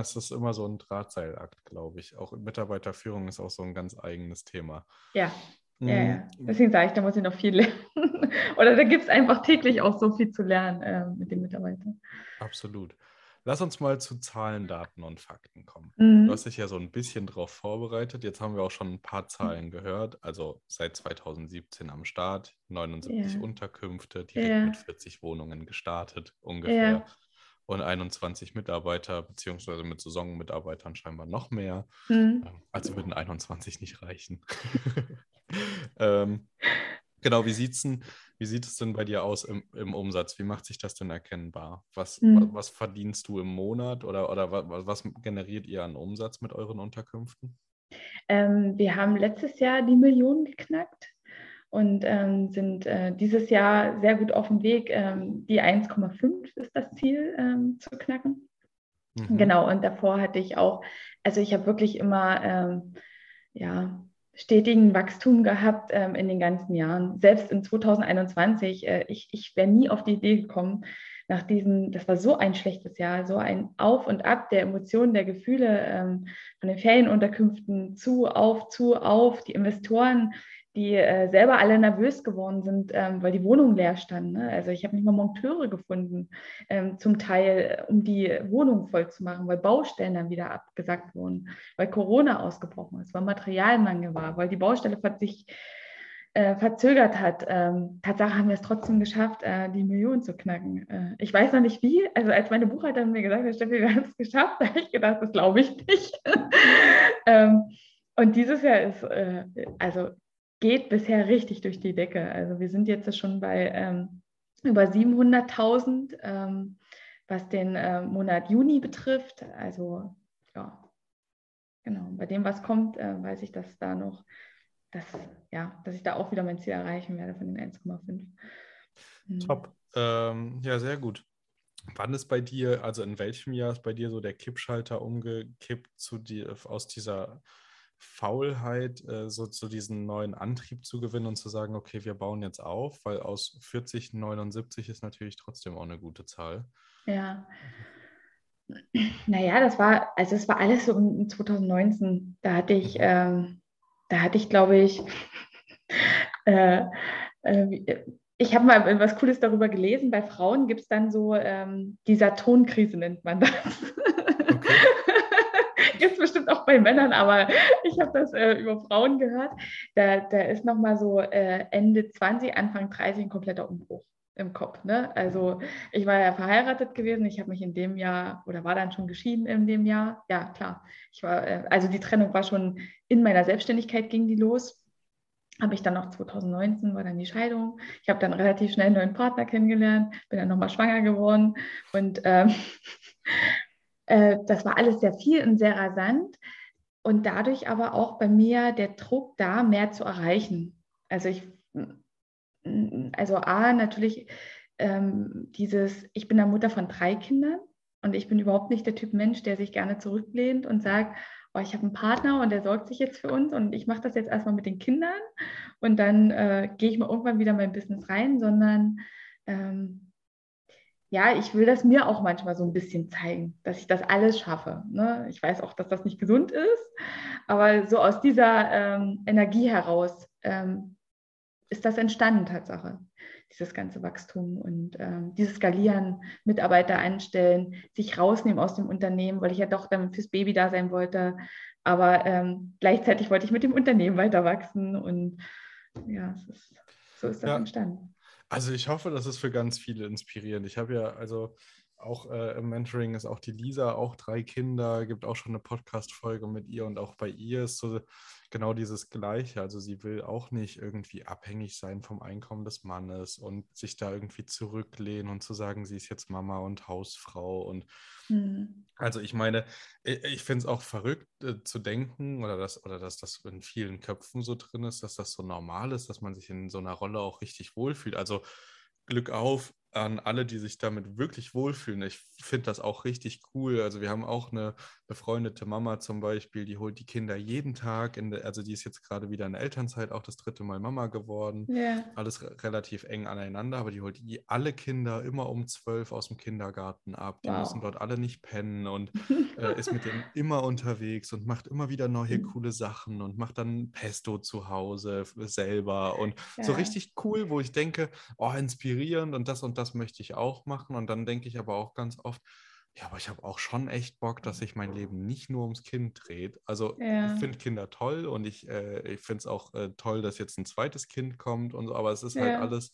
Es ist immer so ein Drahtseilakt, glaube ich. Auch Mitarbeiterführung ist auch so ein ganz eigenes Thema. Ja. Deswegen sage ich, da muss ich noch viel lernen. Oder da gibt es einfach täglich auch so viel zu lernen mit den Mitarbeitern. Absolut. Lass uns mal zu Zahlen, Daten und Fakten kommen. Du hast dich ja so ein bisschen drauf vorbereitet. Jetzt haben wir auch schon ein paar Zahlen gehört. Also seit 2017 am Start, 79 Unterkünfte, direkt mit 40 Wohnungen gestartet ungefähr. Und 21 Mitarbeiter, beziehungsweise mit Saisonmitarbeitern scheinbar noch mehr. Also würden 21 nicht reichen. Genau, wie sieht es denn bei dir aus im Umsatz? Wie macht sich das denn erkennbar? Was verdienst du im Monat oder was generiert ihr an Umsatz mit euren Unterkünften? Wir haben letztes Jahr die 1 Million geknackt und sind dieses Jahr sehr gut auf dem Weg. Die 1,5 ist das Ziel zu knacken. Genau, und davor hatte ich auch, also ich habe wirklich immer, stetigen Wachstum gehabt in den ganzen Jahren. Selbst in 2021, ich wäre nie auf die Idee gekommen, nach diesem, das war so ein schlechtes Jahr, so ein Auf und Ab der Emotionen, der Gefühle, von den Ferienunterkünften zu, auf, die Investoren, die selber alle nervös geworden sind, weil die Wohnungen leer standen. Ne? Also ich habe nicht mal Monteure gefunden, zum Teil, um die Wohnung voll zu machen, weil Baustellen dann wieder abgesagt wurden, weil Corona ausgebrochen ist, weil Materialmangel war, weil die Baustelle sich verzögert hat. Tatsache haben wir es trotzdem geschafft, die 1 Million zu knacken. Ich weiß noch nicht wie, also als meine Buchhalterin mir gesagt hat, Steffi, wir haben es geschafft, habe ich gedacht, das glaube ich nicht. Und dieses Jahr ist, geht bisher richtig durch die Decke. Also wir sind jetzt schon bei über 700.000, was den Monat Juni betrifft. Also ja, genau. Bei dem, was kommt, weiß ich, dass ich da auch wieder mein Ziel erreichen werde von den 1,5. Top. Sehr gut. Wann ist bei dir, also in welchem Jahr ist bei dir so der Kippschalter umgekippt aus dieser Faulheit, so zu diesen neuen Antrieb zu gewinnen und zu sagen, okay, wir bauen jetzt auf, weil aus 40 79 ist natürlich trotzdem auch eine gute Zahl. Ja, Naja, es war alles so um 2019. Da hatte ich, glaube ich, ich habe mal was Cooles darüber gelesen. Bei Frauen gibt es dann so, die Saturnkrise nennt man das. Okay. Jetzt bestimmt auch bei Männern, aber ich habe das über Frauen gehört. Da ist nochmal so Ende 20, Anfang 30 ein kompletter Umbruch im Kopf. Ne? Also ich war ja verheiratet gewesen, ich habe mich in dem Jahr oder war dann schon geschieden in dem Jahr. Ja, klar. Also die Trennung war schon in meiner Selbstständigkeit, ging die los. Habe ich dann noch 2019, war dann die Scheidung. Ich habe dann relativ schnell einen neuen Partner kennengelernt, bin dann nochmal schwanger geworden. Und das war alles sehr viel und sehr rasant. Und dadurch aber auch bei mir der Druck da, mehr zu erreichen. Also A, natürlich ich bin eine Mutter von 3 Kindern und ich bin überhaupt nicht der Typ Mensch, der sich gerne zurücklehnt und sagt, oh, ich habe einen Partner und der sorgt sich jetzt für uns und ich mache das jetzt erstmal mit den Kindern und dann gehe ich mal irgendwann wieder in mein Business rein, sondern ich will das mir auch manchmal so ein bisschen zeigen, dass ich das alles schaffe. Ne? Ich weiß auch, dass das nicht gesund ist, aber so aus dieser Energie heraus ist das entstanden, Tatsache, dieses ganze Wachstum und dieses Skalieren, Mitarbeiter einstellen, sich rausnehmen aus dem Unternehmen, weil ich ja doch dann fürs Baby da sein wollte, aber gleichzeitig wollte ich mit dem Unternehmen weiter wachsen und ja, so ist das entstanden. Also ich hoffe, das ist für ganz viele inspirierend. Ich habe ja also auch im Mentoring ist auch die Lisa, auch 3 Kinder, gibt auch schon eine Podcast-Folge mit ihr und auch bei ihr ist so genau dieses Gleiche. Also sie will auch nicht irgendwie abhängig sein vom Einkommen des Mannes und sich da irgendwie zurücklehnen und zu sagen, sie ist jetzt Mama und Hausfrau. Und also ich meine, ich finde es auch verrückt zu denken oder dass das in vielen Köpfen so drin ist, dass das so normal ist, dass man sich in so einer Rolle auch richtig wohlfühlt. Also Glück auf an alle, die sich damit wirklich wohlfühlen. Ich finde das auch richtig cool. Also wir haben auch eine befreundete Mama zum Beispiel, die holt die Kinder jeden Tag. Also die ist jetzt gerade wieder in der Elternzeit, auch das 3. Mal Mama geworden. Yeah. Alles relativ eng aneinander, aber die holt alle Kinder immer um 12 aus dem Kindergarten ab. Die müssen dort alle nicht pennen und ist mit denen immer unterwegs und macht immer wieder neue coole Sachen und macht dann Pesto zu Hause selber und so richtig cool, wo ich denke, oh, inspirierend und das möchte ich auch machen. Und dann denke ich aber auch ganz oft, ja, aber ich habe auch schon echt Bock, dass sich mein Leben nicht nur ums Kind dreht. Also ich finde Kinder toll und ich finde es auch toll, dass jetzt ein zweites Kind kommt und so, aber es ist halt alles,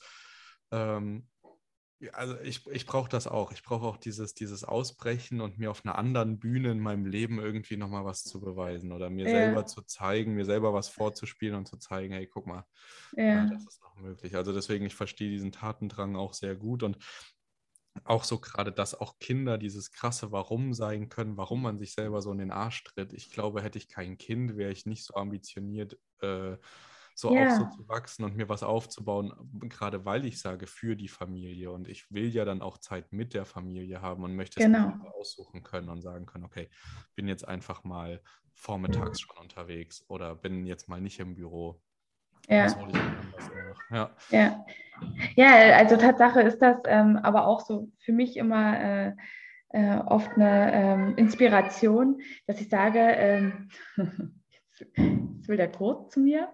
also ich brauche das auch. Ich brauche auch dieses Ausbrechen und mir auf einer anderen Bühne in meinem Leben irgendwie nochmal was zu beweisen oder mir selber zu zeigen, mir selber was vorzuspielen und zu zeigen, hey, guck mal, das ist noch möglich. Also deswegen, ich verstehe diesen Tatendrang auch sehr gut und auch so gerade, dass auch Kinder dieses krasse Warum sein können, warum man sich selber so in den Arsch tritt. Ich glaube, hätte ich kein Kind, wäre ich nicht so ambitioniert, auch so zu wachsen und mir was aufzubauen, gerade weil ich sage, für die Familie. Und ich will ja dann auch Zeit mit der Familie haben und möchte es mir aussuchen können und sagen können, okay, bin jetzt einfach mal vormittags schon unterwegs oder bin jetzt mal nicht im Büro. Also Tatsache ist das aber auch so für mich immer oft eine Inspiration, dass ich sage, jetzt will der Kurt zu mir,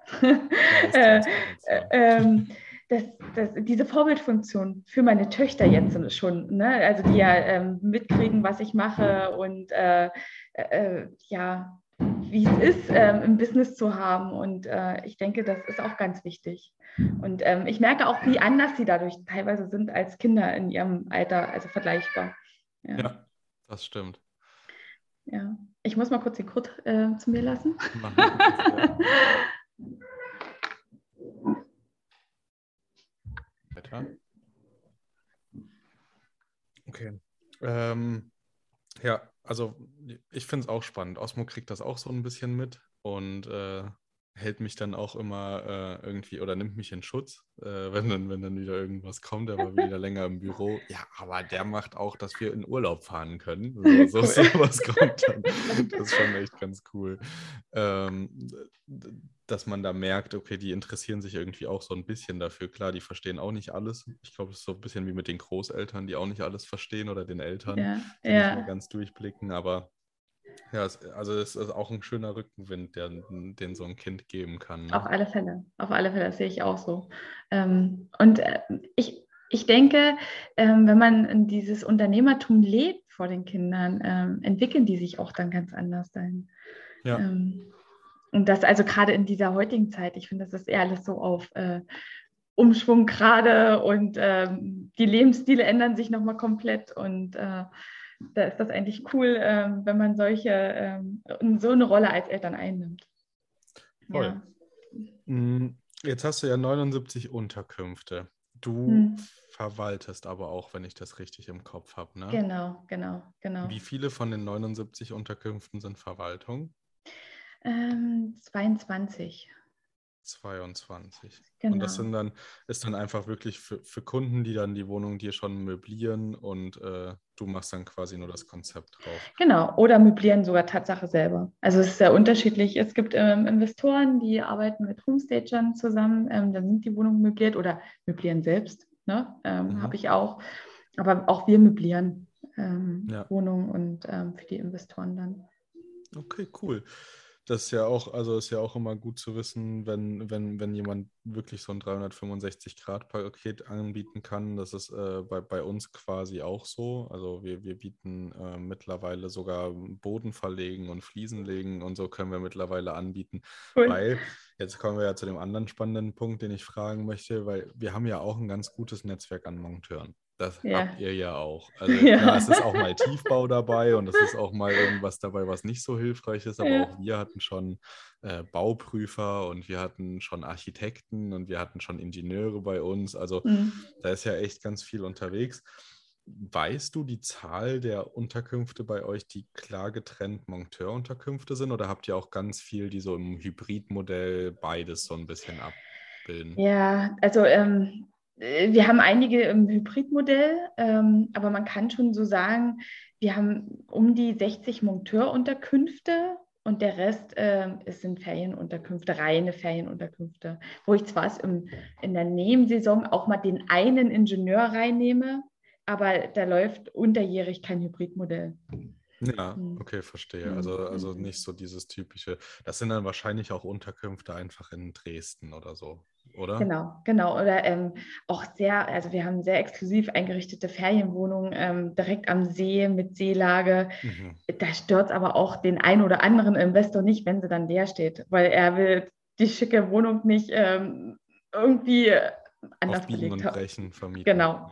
dass diese Vorbildfunktion für meine Töchter jetzt schon, ne? Also die ja mitkriegen, was ich mache und wie es ist, im Business zu haben und ich denke, das ist auch ganz wichtig und ich merke auch, wie anders sie dadurch teilweise sind als Kinder in ihrem Alter, also vergleichbar. Ja das stimmt. Ja, ich muss mal kurz den Kurt zu mir lassen. Okay. Also ich finde es auch spannend. Osmo kriegt das auch so ein bisschen mit und hält mich dann auch immer irgendwie oder nimmt mich in Schutz, wenn dann wieder irgendwas kommt, der war wieder länger im Büro. Ja, aber der macht auch, dass wir in Urlaub fahren können. So was kommt dann. Das ist schon echt ganz cool. Dass man da merkt, okay, die interessieren sich irgendwie auch so ein bisschen dafür. Klar, die verstehen auch nicht alles. Ich glaube, das ist so ein bisschen wie mit den Großeltern, die auch nicht alles verstehen oder den Eltern, die nicht mehr ganz durchblicken, aber ja, also es ist auch ein schöner Rückenwind, den so ein Kind geben kann. Ne? Auf alle Fälle, das sehe ich auch so. Und ich denke, wenn man dieses Unternehmertum lebt vor den Kindern, entwickeln die sich auch dann ganz anders dahin. Ja. Und das also gerade in dieser heutigen Zeit, ich finde, das ist eher alles so auf Umschwung gerade und die Lebensstile ändern sich nochmal komplett und da ist das eigentlich cool, wenn man so eine Rolle als Eltern einnimmt. Voll. Ja. Jetzt hast du ja 79 Unterkünfte. Du verwaltest aber auch, wenn ich das richtig im Kopf habe, ne? Genau. Wie viele von den 79 Unterkünften sind Verwaltung? 22. 22. Genau. Und das ist dann einfach wirklich für Kunden, die dann die Wohnung dir schon möblieren und du machst dann quasi nur das Konzept drauf. Genau, oder möblieren sogar Tatsache selber. Also es ist sehr unterschiedlich. Es gibt Investoren, die arbeiten mit Homestagern zusammen, dann sind die Wohnungen möbliert oder möblieren selbst, ne? Habe ich auch. Aber auch wir möblieren Wohnungen und für die Investoren dann. Okay, cool. Das ist ja auch, immer gut zu wissen, wenn jemand wirklich so ein 365-Grad-Paket anbieten kann. Das ist bei uns quasi auch so. Also wir bieten mittlerweile sogar Bodenverlegen und Fliesenlegen und so können wir mittlerweile anbieten. Cool. Weil, jetzt kommen wir ja zu dem anderen spannenden Punkt, den ich fragen möchte, weil wir haben ja auch ein ganz gutes Netzwerk an Monteuren. Das habt ihr ja auch. Also klar, es ist auch mal Tiefbau dabei und es ist auch mal irgendwas dabei, was nicht so hilfreich ist, aber auch wir hatten schon Bauprüfer und wir hatten schon Architekten und wir hatten schon Ingenieure bei uns. Also da ist ja echt ganz viel unterwegs. Weißt du die Zahl der Unterkünfte bei euch, die klar getrennt Monteurunterkünfte sind oder habt ihr auch ganz viel, die so im Hybridmodell beides so ein bisschen abbilden? Ja, also wir haben einige im Hybridmodell, aber man kann schon so sagen, wir haben um die 60 Monteurunterkünfte und der Rest sind Ferienunterkünfte, reine Ferienunterkünfte, wo ich zwar in der Nebensaison auch mal den einen Ingenieur reinnehme, aber da läuft unterjährig kein Hybridmodell. Ja, okay, verstehe. Also nicht so dieses typische, das sind dann wahrscheinlich auch Unterkünfte einfach in Dresden oder so, oder? Genau. Oder auch wir haben sehr exklusiv eingerichtete Ferienwohnungen direkt am See mit Seelage. Da stört es aber auch den einen oder anderen Investor nicht, wenn sie dann leer steht, weil er will die schicke Wohnung nicht irgendwie anders belegt haben. Vermieten. Genau.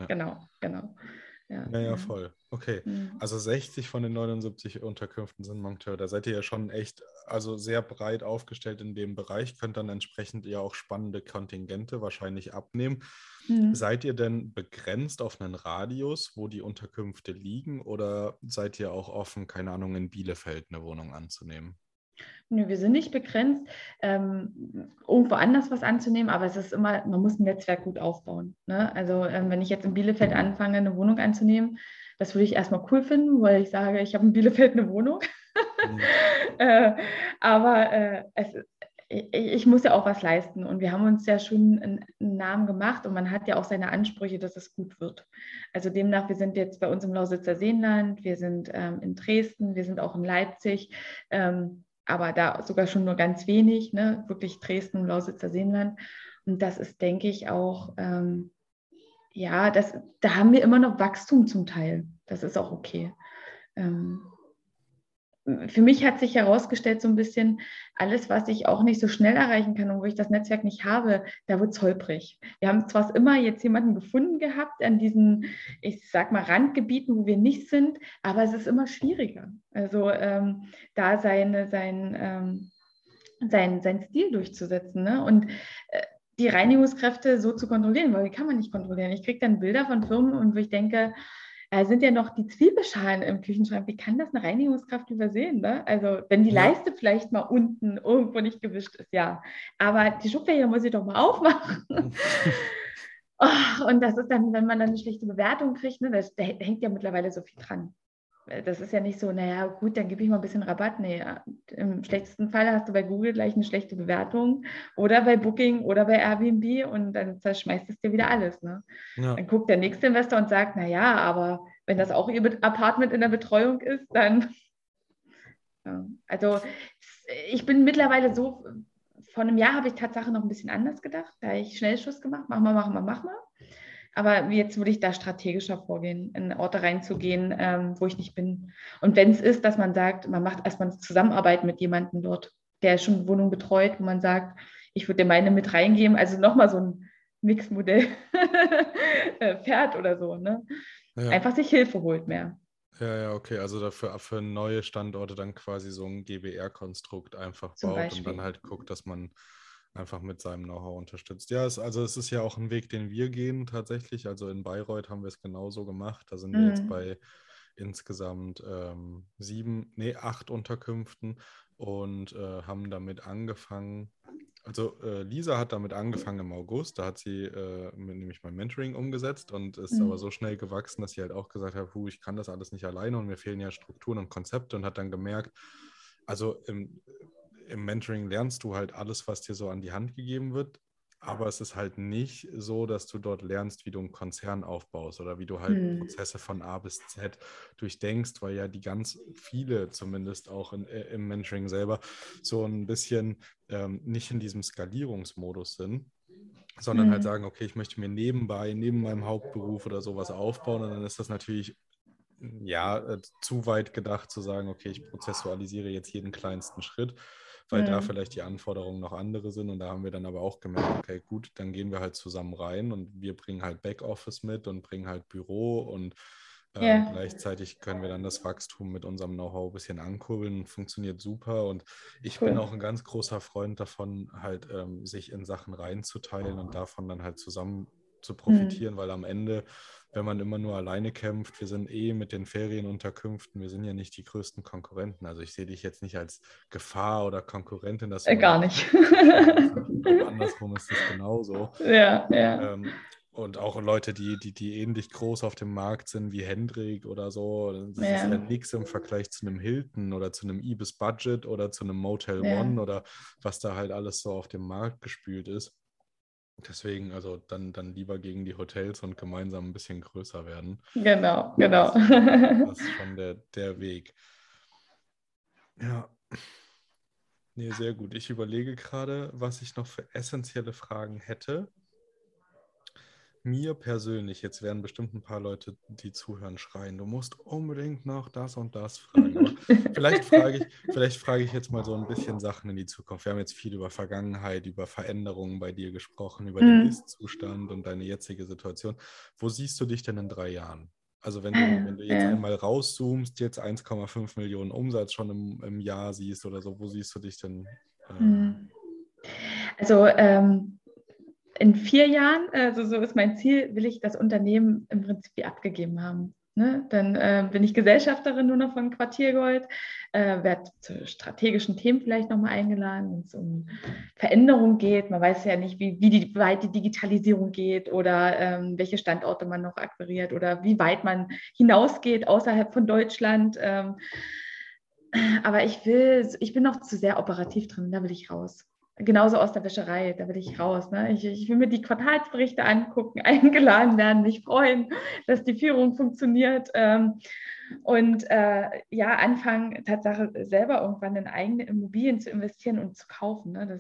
Ja, voll. Okay, also 60 von den 79 Unterkünften sind Monteur. Da seid ihr ja schon echt, also sehr breit aufgestellt in dem Bereich, könnt dann entsprechend ja auch spannende Kontingente wahrscheinlich abnehmen. Seid ihr denn begrenzt auf einen Radius, wo die Unterkünfte liegen oder seid ihr auch offen, keine Ahnung, in Bielefeld eine Wohnung anzunehmen? Nö, wir sind nicht begrenzt, irgendwo anders was anzunehmen, aber es ist immer, man muss ein Netzwerk gut aufbauen, ne? Also wenn ich jetzt in Bielefeld anfange, eine Wohnung anzunehmen, das würde ich erstmal cool finden, weil ich sage, ich habe in Bielefeld eine Wohnung. Ich muss ja auch was leisten und wir haben uns ja schon einen Namen gemacht und man hat ja auch seine Ansprüche, dass es gut wird. Also demnach, wir sind jetzt bei uns im Lausitzer Seenland, wir sind in Dresden, wir sind auch in Leipzig, aber da sogar schon nur ganz wenig, ne? Wirklich Dresden und Lausitzer Seenland. Und das ist, denke ich, auch, da haben wir immer noch Wachstum zum Teil. Das ist auch okay. Für mich hat sich herausgestellt so ein bisschen, alles, was ich auch nicht so schnell erreichen kann und wo ich das Netzwerk nicht habe, da wird es holprig. Wir haben zwar immer jetzt jemanden gefunden gehabt an diesen, ich sag mal, Randgebieten, wo wir nicht sind, aber es ist immer schwieriger. Also da seinen Stil durchzusetzen, ne? Und die Reinigungskräfte so zu kontrollieren, weil die kann man nicht kontrollieren. Ich kriege dann Bilder von Firmen und wo ich denke, sind ja noch die Zwiebelschalen im Küchenschrank. Wie kann das eine Reinigungskraft übersehen? Ne? Also wenn die Leiste vielleicht mal unten irgendwo nicht gewischt ist, ja. Aber die Schublade muss ich doch mal aufmachen. Oh, und das ist dann, wenn man dann eine schlechte Bewertung kriegt, ne, da hängt ja mittlerweile so viel dran. Das ist ja nicht so, naja, gut, dann gebe ich mal ein bisschen Rabatt. Nee, im schlechtesten Fall hast du bei Google gleich eine schlechte Bewertung oder bei Booking oder bei Airbnb und dann zerschmeißt es dir wieder alles. Ne? Ja. Dann guckt der nächste Investor und sagt, naja, aber wenn das auch ihr Apartment in der Betreuung ist, dann... Ja. Also ich bin mittlerweile so, vor einem Jahr habe ich tatsächlich noch ein bisschen anders gedacht, da habe ich Schnellschuss gemacht, mach mal. Aber jetzt würde ich da strategischer vorgehen, in Orte reinzugehen, wo ich nicht bin. Und wenn es ist, dass man sagt, man macht erstmal eine Zusammenarbeit mit jemandem dort, der schon Wohnung betreut, wo man sagt, ich würde dir meine mit reingeben. Also nochmal so ein Mixmodell fährt oder so. Ne? Ja. Einfach sich Hilfe holt mehr. Ja, okay. Also dafür für neue Standorte dann quasi so ein GBR-Konstrukt einfach zum baut Beispiel. Und dann halt guckt, dass man... einfach mit seinem Know-how unterstützt. Ja, es ist ja auch ein Weg, den wir gehen tatsächlich. Also in Bayreuth haben wir es genauso gemacht. Da sind wir jetzt bei insgesamt 8 Unterkünften und haben damit angefangen. Also Lisa hat damit angefangen im August. Da hat sie nämlich mein Mentoring umgesetzt und ist aber so schnell gewachsen, dass sie halt auch gesagt hat, ich kann das alles nicht alleine und mir fehlen ja Strukturen und Konzepte und hat dann gemerkt, also im Mentoring lernst du halt alles, was dir so an die Hand gegeben wird, aber es ist halt nicht so, dass du dort lernst, wie du einen Konzern aufbaust oder wie du halt Prozesse von A bis Z durchdenkst, weil ja die ganz viele zumindest auch im Mentoring selber so ein bisschen nicht in diesem Skalierungsmodus sind, sondern halt sagen, okay, ich möchte mir neben meinem Hauptberuf oder sowas aufbauen und dann ist das natürlich zu weit gedacht zu sagen, okay, ich prozessualisiere jetzt jeden kleinsten Schritt, weil da vielleicht die Anforderungen noch andere sind und da haben wir dann aber auch gemerkt, okay, gut, dann gehen wir halt zusammen rein und wir bringen halt Backoffice mit und bringen halt Büro und gleichzeitig können wir dann das Wachstum mit unserem Know-how ein bisschen ankurbeln, funktioniert super und ich bin auch ein ganz großer Freund davon, halt sich in Sachen reinzuteilen und davon dann halt zusammen zu profitieren, weil am Ende, wenn man immer nur alleine kämpft, wir sind mit den Ferienunterkünften, wir sind ja nicht die größten Konkurrenten. Also ich sehe dich jetzt nicht als Gefahr oder Konkurrentin. Dass gar nicht. Andersrum ist das genauso. Ja. Und auch Leute, die ähnlich groß auf dem Markt sind wie Hendrik oder so. Das ist ja nichts im Vergleich zu einem Hilton oder zu einem Ibis Budget oder zu einem Motel One oder was da halt alles so auf dem Markt gespült ist. Deswegen, also dann lieber gegen die Hotels und gemeinsam ein bisschen größer werden. Genau. Das ist schon der Weg. Ja. Nee, sehr gut. Ich überlege gerade, was ich noch für essentielle Fragen hätte. Mir persönlich, jetzt werden bestimmt ein paar Leute, die zuhören, schreien, du musst unbedingt noch das und das fragen. vielleicht frage ich jetzt mal so ein bisschen Sachen in die Zukunft. Wir haben jetzt viel über Vergangenheit, über Veränderungen bei dir gesprochen, über den Ist-Zustand und deine jetzige Situation. Wo siehst du dich denn in 3 Jahren? Also wenn du jetzt einmal rauszoomst, jetzt 1,5 Millionen Umsatz schon im Jahr siehst oder so, wo siehst du dich denn? Also in 4 Jahren, also so ist mein Ziel, will ich das Unternehmen im Prinzip wie abgegeben haben. Ne? Dann bin ich Gesellschafterin nur noch von Quartiergold, werde zu strategischen Themen vielleicht nochmal eingeladen, wenn es um Veränderung geht. Man weiß ja nicht, wie weit die Digitalisierung geht oder welche Standorte man noch akquiriert oder wie weit man hinausgeht außerhalb von Deutschland. Aber ich bin noch zu sehr operativ drin, da will ich raus. Genauso aus der Wäscherei, da will ich raus. Ne? Ich will mir die Quartalsberichte angucken, eingeladen werden, mich freuen, dass die Führung funktioniert. Anfangen, Tatsache selber irgendwann in eigene Immobilien zu investieren und zu kaufen. Ne?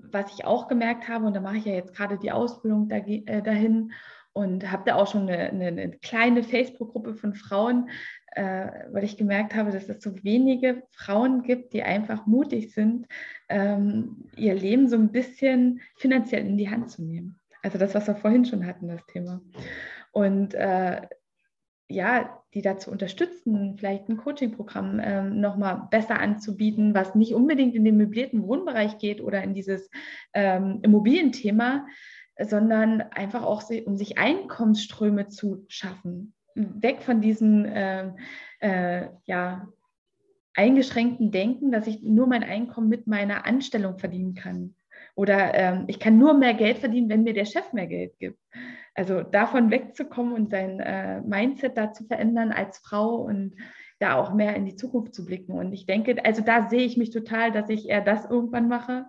Was ich auch gemerkt habe, und da mache ich ja jetzt gerade die Ausbildung dahin, und habe da auch schon eine kleine Facebook-Gruppe von Frauen, weil ich gemerkt habe, dass es so wenige Frauen gibt, die einfach mutig sind, ihr Leben so ein bisschen finanziell in die Hand zu nehmen. Also das, was wir vorhin schon hatten, das Thema. Und die dazu unterstützen, vielleicht ein Coaching-Programm nochmal besser anzubieten, was nicht unbedingt in den möblierten Wohnbereich geht oder in dieses Immobilienthema, sondern einfach auch, um sich Einkommensströme zu schaffen. Weg von diesem eingeschränkten Denken, dass ich nur mein Einkommen mit meiner Anstellung verdienen kann. Oder ich kann nur mehr Geld verdienen, wenn mir der Chef mehr Geld gibt. Also davon wegzukommen und sein Mindset da zu verändern als Frau und da auch mehr in die Zukunft zu blicken. Und ich denke, also da sehe ich mich total, dass ich eher das irgendwann mache,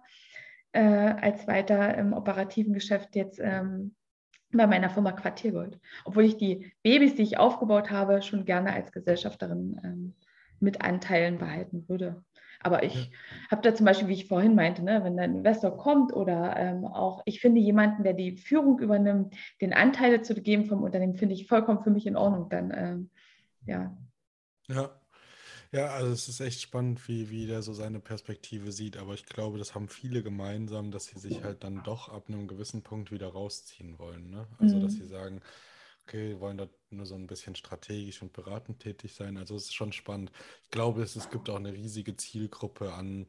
als weiter im operativen Geschäft jetzt bei meiner Firma Quartiergold. Obwohl ich die Babys, die ich aufgebaut habe, schon gerne als Gesellschafterin mit Anteilen behalten würde. Aber ich habe da zum Beispiel, wie ich vorhin meinte, ne, wenn da ein Investor kommt oder auch, ich finde jemanden, der die Führung übernimmt, den Anteile zu geben vom Unternehmen, finde ich vollkommen für mich in Ordnung. Dann, Ja, also es ist echt spannend, wie der so seine Perspektive sieht. Aber ich glaube, das haben viele gemeinsam, dass sie sich halt dann doch ab einem gewissen Punkt wieder rausziehen wollen. Ne? Also dass sie sagen, okay, wir wollen da nur so ein bisschen strategisch und beratend tätig sein. Also es ist schon spannend. Ich glaube, es gibt auch eine riesige Zielgruppe an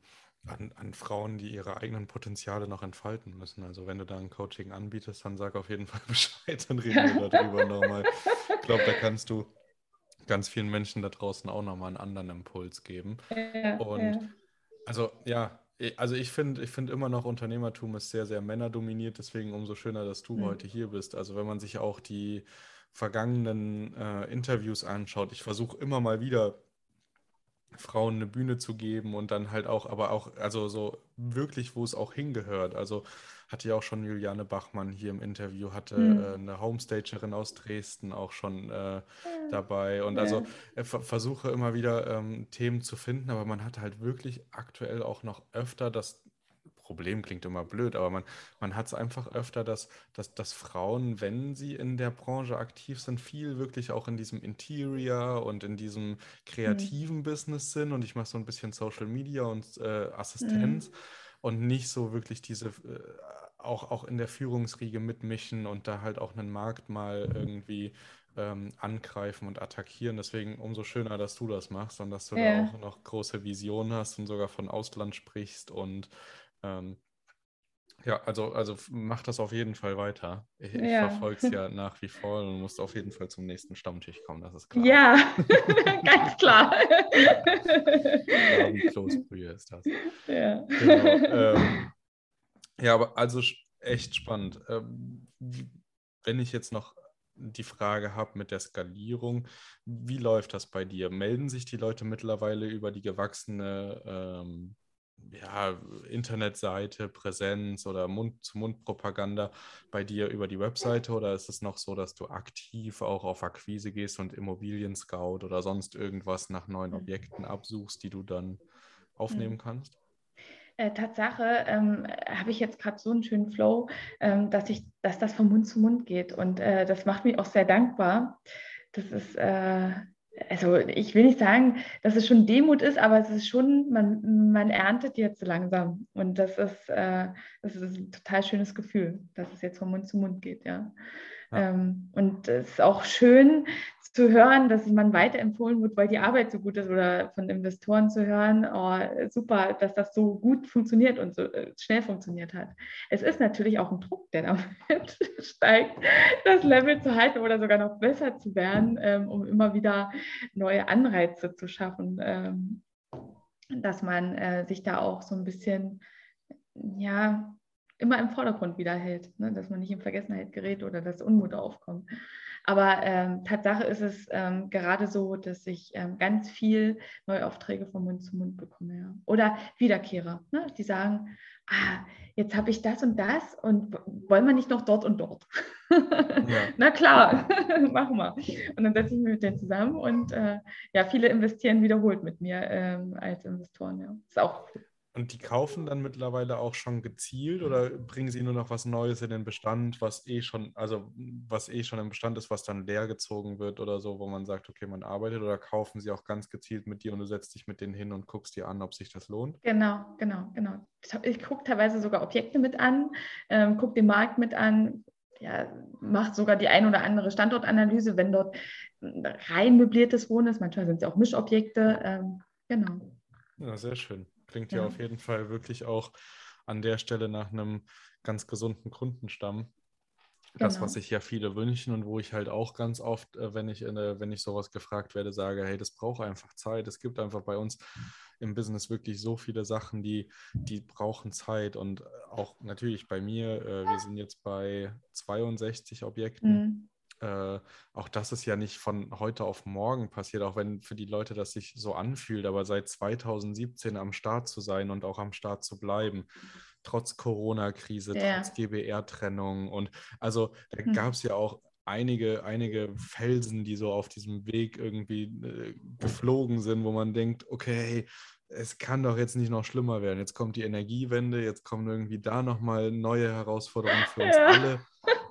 Frauen, die ihre eigenen Potenziale noch entfalten müssen. Also wenn du da ein Coaching anbietest, dann sag auf jeden Fall Bescheid, dann reden wir darüber nochmal. Ich glaube, da kannst du ganz vielen Menschen da draußen auch nochmal einen anderen Impuls geben. Also ich finde immer noch, Unternehmertum ist sehr, sehr männerdominiert, deswegen umso schöner, dass du heute hier bist. Also wenn man sich auch die vergangenen Interviews anschaut, ich versuche immer mal wieder Frauen eine Bühne zu geben und dann halt auch, aber auch, also so wirklich, wo es auch hingehört. Also hatte ja auch schon Juliane Bachmann hier im Interview, hatte eine Homestagerin aus Dresden auch schon dabei. Und also versuche immer wieder Themen zu finden, aber man hat halt wirklich aktuell auch noch öfter das Problem, klingt immer blöd, aber man hat es einfach öfter, dass Frauen, wenn sie in der Branche aktiv sind, viel wirklich auch in diesem Interior und in diesem kreativen Business sind. Und ich mache so ein bisschen Social Media und Assistenz und nicht so wirklich diese auch in der Führungsriege mitmischen und da halt auch einen Markt mal irgendwie angreifen und attackieren. Deswegen umso schöner, dass du das machst und dass du da auch noch große Visionen hast und sogar von Ausland sprichst und also mach das auf jeden Fall weiter. Ich verfolge es ja nach wie vor und musst auf jeden Fall zum nächsten Stammtisch kommen, das ist klar. Ja, ganz klar. Die Kloßbrühe ist das. Ja, genau. Aber also echt spannend. Wenn ich jetzt noch die Frage habe mit der Skalierung, wie läuft das bei dir? Melden sich die Leute mittlerweile über die gewachsene Internetseite, Präsenz oder Mund-zu-Mund-Propaganda bei dir über die Webseite, oder ist es noch so, dass du aktiv auch auf Akquise gehst und Immobilien-Scout oder sonst irgendwas nach neuen Objekten absuchst, die du dann aufnehmen kannst? Tatsache habe ich jetzt gerade so einen schönen Flow, dass das von Mund zu Mund geht, und das macht mich auch sehr dankbar. Das ist... Also ich will nicht sagen, dass es schon Demut ist, aber es ist schon, man erntet jetzt langsam, und das ist ein total schönes Gefühl, dass es jetzt von Mund zu Mund geht, und es ist auch schön zu hören, dass man weiterempfohlen wird, weil die Arbeit so gut ist, oder von Investoren zu hören, oh, super, dass das so gut funktioniert und so schnell funktioniert hat. Es ist natürlich auch ein Druck, der damit steigt, das Level zu halten oder sogar noch besser zu werden, um immer wieder neue Anreize zu schaffen, dass man sich da auch so ein bisschen, immer im Vordergrund wieder hält, ne? Dass man nicht in Vergessenheit gerät oder dass Unmut aufkommt. Aber Tatsache ist es gerade so, dass ich ganz viel Neuaufträge von Mund zu Mund bekomme. Ja. Oder Wiederkehrer, ne? Die sagen, jetzt habe ich das und wollen wir nicht noch dort und dort? Na klar, machen wir. Und dann setze ich mich mit denen zusammen, und viele investieren wiederholt mit mir als Investoren. Ja. Ist auch cool. Und die kaufen dann mittlerweile auch schon gezielt, oder bringen sie nur noch was Neues in den Bestand, was eh schon im Bestand ist, was dann leer gezogen wird oder so, wo man sagt, okay, man arbeitet, oder kaufen sie auch ganz gezielt mit dir und du setzt dich mit denen hin und guckst dir an, ob sich das lohnt? Genau. Ich gucke teilweise sogar Objekte mit an, gucke den Markt mit an, macht sogar die ein oder andere Standortanalyse, wenn dort rein möbliertes Wohnen ist. Manchmal sind es auch Mischobjekte, genau. Ja, sehr schön. Klingt ja auf jeden Fall wirklich auch an der Stelle nach einem ganz gesunden Kundenstamm, Genau. Das, was sich ja viele wünschen und wo ich halt auch ganz oft, wenn ich sowas gefragt werde, sage, hey, das braucht einfach Zeit. Es gibt einfach bei uns im Business wirklich so viele Sachen, die brauchen Zeit. Und auch natürlich bei mir, wir sind jetzt bei 62 Objekten. Mhm. Auch das ist ja nicht von heute auf morgen passiert, auch wenn für die Leute das sich so anfühlt. Aber seit 2017 am Start zu sein und auch am Start zu bleiben, trotz Corona-Krise, trotz GBR-Trennung. Und also da gab es ja auch einige Felsen, die so auf diesem Weg irgendwie geflogen sind, wo man denkt, okay, es kann doch jetzt nicht noch schlimmer werden. Jetzt kommt die Energiewende, jetzt kommen irgendwie da nochmal neue Herausforderungen für uns alle.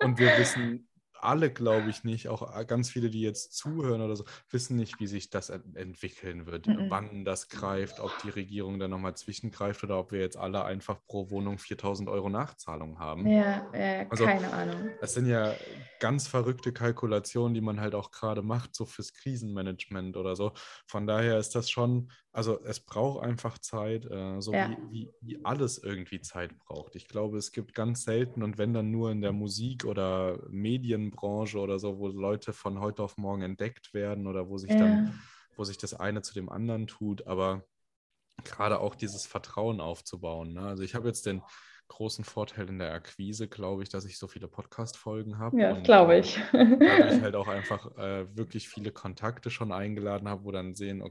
Und wir wissen alle, glaube ich, nicht, auch ganz viele, die jetzt zuhören oder so, wissen nicht, wie sich das entwickeln wird, wann das greift, ob die Regierung dann nochmal zwischengreift oder ob wir jetzt alle einfach pro Wohnung 4.000 € Nachzahlung haben. Ja, also, keine Ahnung. Das sind ja ganz verrückte Kalkulationen, die man halt auch gerade macht, so fürs Krisenmanagement oder so. Von daher ist das schon, also es braucht einfach Zeit, wie alles irgendwie Zeit braucht. Ich glaube, es gibt ganz selten und wenn dann nur in der Musik- oder Medienbranche oder so, wo Leute von heute auf morgen entdeckt werden oder wo sich dann, wo sich das eine zu dem anderen tut, aber gerade auch dieses Vertrauen aufzubauen, ne? Also ich habe jetzt den großen Vorteil in der Akquise, glaube ich, dass ich so viele Podcast-Folgen habe. Ja, glaube ich. Dadurch halt auch einfach wirklich viele Kontakte schon eingeladen habe, wo die dann sehen,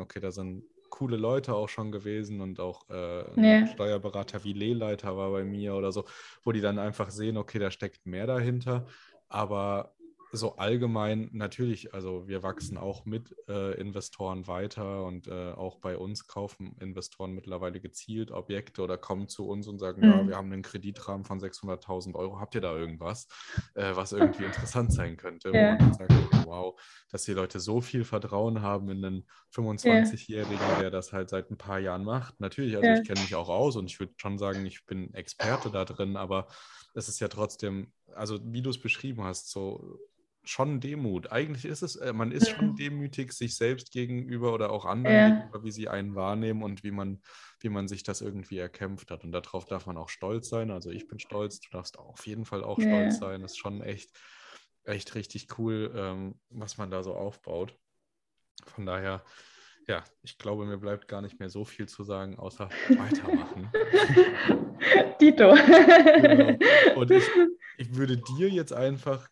okay, da sind coole Leute auch schon gewesen und auch ein Steuerberater wie Lehleiter war bei mir oder so, wo die dann einfach sehen, okay, da steckt mehr dahinter, aber so allgemein natürlich, also wir wachsen auch mit Investoren weiter und auch bei uns kaufen Investoren mittlerweile gezielt Objekte oder kommen zu uns und sagen, ja, wir haben einen Kreditrahmen von 600.000 €, habt ihr da irgendwas, was irgendwie interessant sein könnte? Ja. Und sagt, wow, dass die Leute so viel Vertrauen haben in einen 25-Jährigen, der das halt seit ein paar Jahren macht. Natürlich, also ich kenne mich auch aus und ich würde schon sagen, ich bin Experte da drin, aber es ist ja trotzdem, also wie du es beschrieben hast, so schon Demut. Eigentlich ist es, man ist schon demütig sich selbst gegenüber oder auch anderen gegenüber, wie sie einen wahrnehmen und wie man sich das irgendwie erkämpft hat. Und darauf darf man auch stolz sein. Also ich bin stolz, du darfst auf jeden Fall auch stolz sein. Das ist schon echt richtig cool, was man da so aufbaut. Von daher, ja, ich glaube, mir bleibt gar nicht mehr so viel zu sagen, außer weitermachen. Dito. Genau. Und ich würde dir jetzt einfach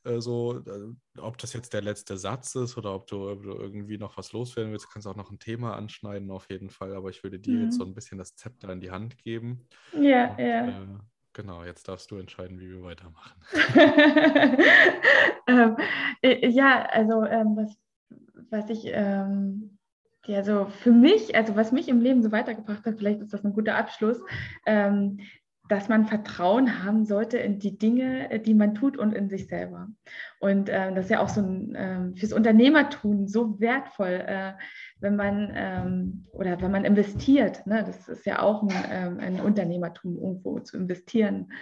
ob das jetzt der letzte Satz ist oder ob du irgendwie noch was loswerden willst, kannst auch noch ein Thema anschneiden auf jeden Fall, aber ich würde dir jetzt so ein bisschen das Zepter in die Hand geben. Ja, ja. Genau, jetzt darfst du entscheiden, wie wir weitermachen. Was mich im Leben so weitergebracht hat, vielleicht ist das ein guter Abschluss, dass man Vertrauen haben sollte in die Dinge, die man tut und in sich selber. Und das ist ja auch so fürs Unternehmertun so wertvoll, wenn man investiert, ne? Das ist ja auch ein Unternehmertum, irgendwo zu investieren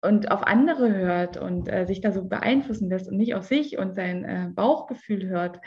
und auf andere hört und sich da so beeinflussen lässt und nicht auf sich und sein Bauchgefühl hört.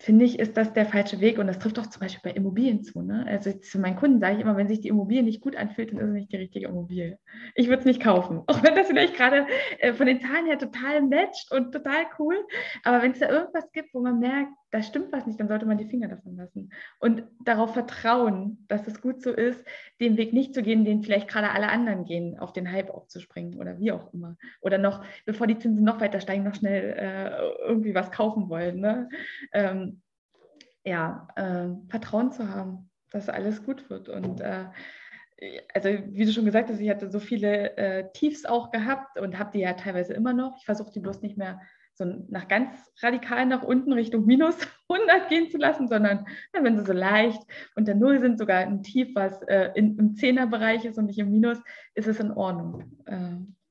Finde ich, ist das der falsche Weg und das trifft auch zum Beispiel bei Immobilien zu. Ne? Also zu meinen Kunden sage ich immer, wenn sich die Immobilie nicht gut anfühlt, dann ist es nicht die richtige Immobilie. Ich würde es nicht kaufen, auch wenn das vielleicht gerade von den Zahlen her total matcht und total cool, aber wenn es da irgendwas gibt, wo man merkt, da stimmt was nicht, dann sollte man die Finger davon lassen und darauf vertrauen, dass es gut so ist, den Weg nicht zu gehen, den vielleicht gerade alle anderen gehen, auf den Hype aufzuspringen oder wie auch immer. Oder noch, bevor die Zinsen noch weiter steigen, noch schnell irgendwie was kaufen wollen. Ne? Vertrauen zu haben, dass alles gut wird. Und also wie du schon gesagt hast, ich hatte so viele Tiefs auch gehabt und habe die ja teilweise immer noch. Ich versuche die bloß nicht mehr so nach ganz radikal nach unten Richtung minus 100 gehen zu lassen, sondern wenn sie so leicht unter Null sind, sogar ein Tief, was im 10er-Bereich ist und nicht im Minus, ist es in Ordnung.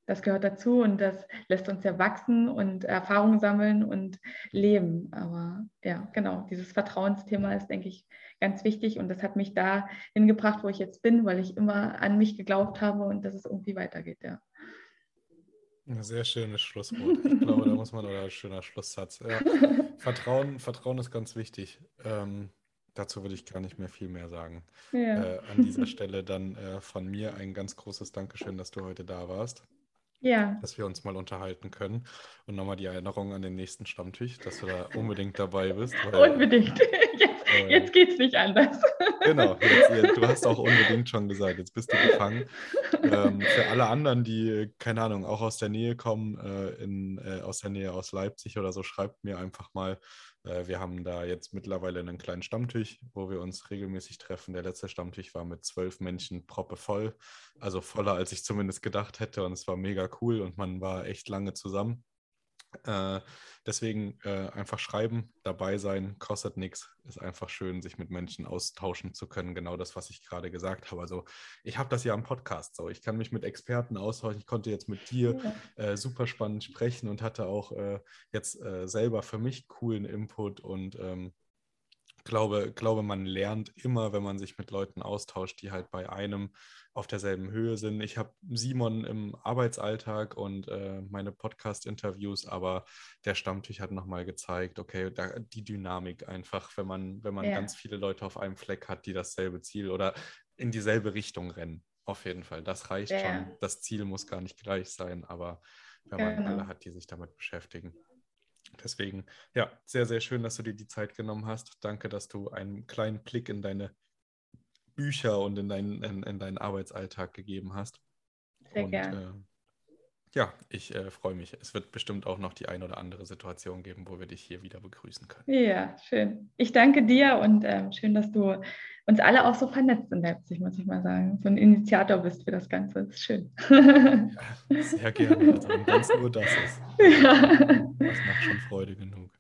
Das gehört dazu und das lässt uns ja wachsen und Erfahrungen sammeln und leben. Aber ja, genau, dieses Vertrauensthema ist, denke ich, ganz wichtig und das hat mich da hingebracht, wo ich jetzt bin, weil ich immer an mich geglaubt habe und dass es irgendwie weitergeht, ja. Ein sehr schönes Schlusswort. Ich glaube, da muss man, oder ein schöner Schlusssatz. Ja. Vertrauen ist ganz wichtig. Dazu würde ich gar nicht mehr viel mehr sagen. Ja. An dieser Stelle dann von mir ein ganz großes Dankeschön, dass du heute da warst. Ja. Dass wir uns mal unterhalten können. Und nochmal die Erinnerung an den nächsten Stammtisch, dass du da unbedingt dabei bist. Weil, unbedingt. Jetzt geht es nicht anders. Genau. Jetzt, du hast auch unbedingt schon gesagt, jetzt bist du gefangen. Für alle anderen, die, keine Ahnung, auch aus der Nähe kommen, aus der Nähe aus Leipzig oder so, schreibt mir einfach mal. Wir haben da jetzt mittlerweile einen kleinen Stammtisch, wo wir uns regelmäßig treffen. Der letzte Stammtisch war mit 12 Menschen proppevoll, also voller, als ich zumindest gedacht hätte. Und es war mega cool und man war echt lange zusammen. Deswegen einfach schreiben, dabei sein, kostet nichts. Ist einfach schön, sich mit Menschen austauschen zu können. Genau das, was ich gerade gesagt habe. Also ich habe das ja am Podcast so. Ich kann mich mit Experten austauschen. Ich konnte jetzt mit dir super spannend sprechen und hatte auch jetzt selber für mich coolen Input und glaube, man lernt immer, wenn man sich mit Leuten austauscht, die halt bei einem auf derselben Höhe sind. Ich habe Simon im Arbeitsalltag und meine Podcast-Interviews, aber der Stammtisch hat nochmal gezeigt, okay, da, die Dynamik einfach, wenn man ganz viele Leute auf einem Fleck hat, die dasselbe Ziel oder in dieselbe Richtung rennen. Auf jeden Fall, das reicht schon. Das Ziel muss gar nicht gleich sein, aber wenn man alle hat, die sich damit beschäftigen. Deswegen, ja, sehr, sehr schön, dass du dir die Zeit genommen hast. Danke, dass du einen kleinen Blick in deine Bücher und in deinen Arbeitsalltag gegeben hast. Sehr gerne. Ich freue mich. Es wird bestimmt auch noch die ein oder andere Situation geben, wo wir dich hier wieder begrüßen können. Ja, schön. Ich danke dir und schön, dass du uns alle auch so vernetzt in Leipzig, muss ich mal sagen. So ein Initiator bist für das Ganze. Das ist schön. Ja, sehr gerne. Also wenn es nur das ist. Ja. Das macht schon Freude genug.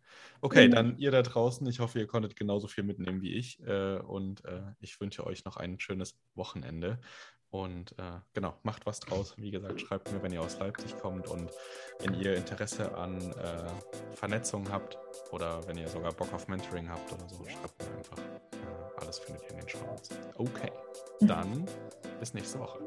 Okay, dann ihr da draußen. Ich hoffe, ihr konntet genauso viel mitnehmen wie ich. Und ich wünsche euch noch ein schönes Wochenende. Und genau, macht was draus. Wie gesagt, schreibt mir, wenn ihr aus Leipzig kommt und wenn ihr Interesse an Vernetzung habt oder wenn ihr sogar Bock auf Mentoring habt oder so, schreibt mir einfach. Alles findet ihr in den Shownotes. Okay, dann bis nächste Woche.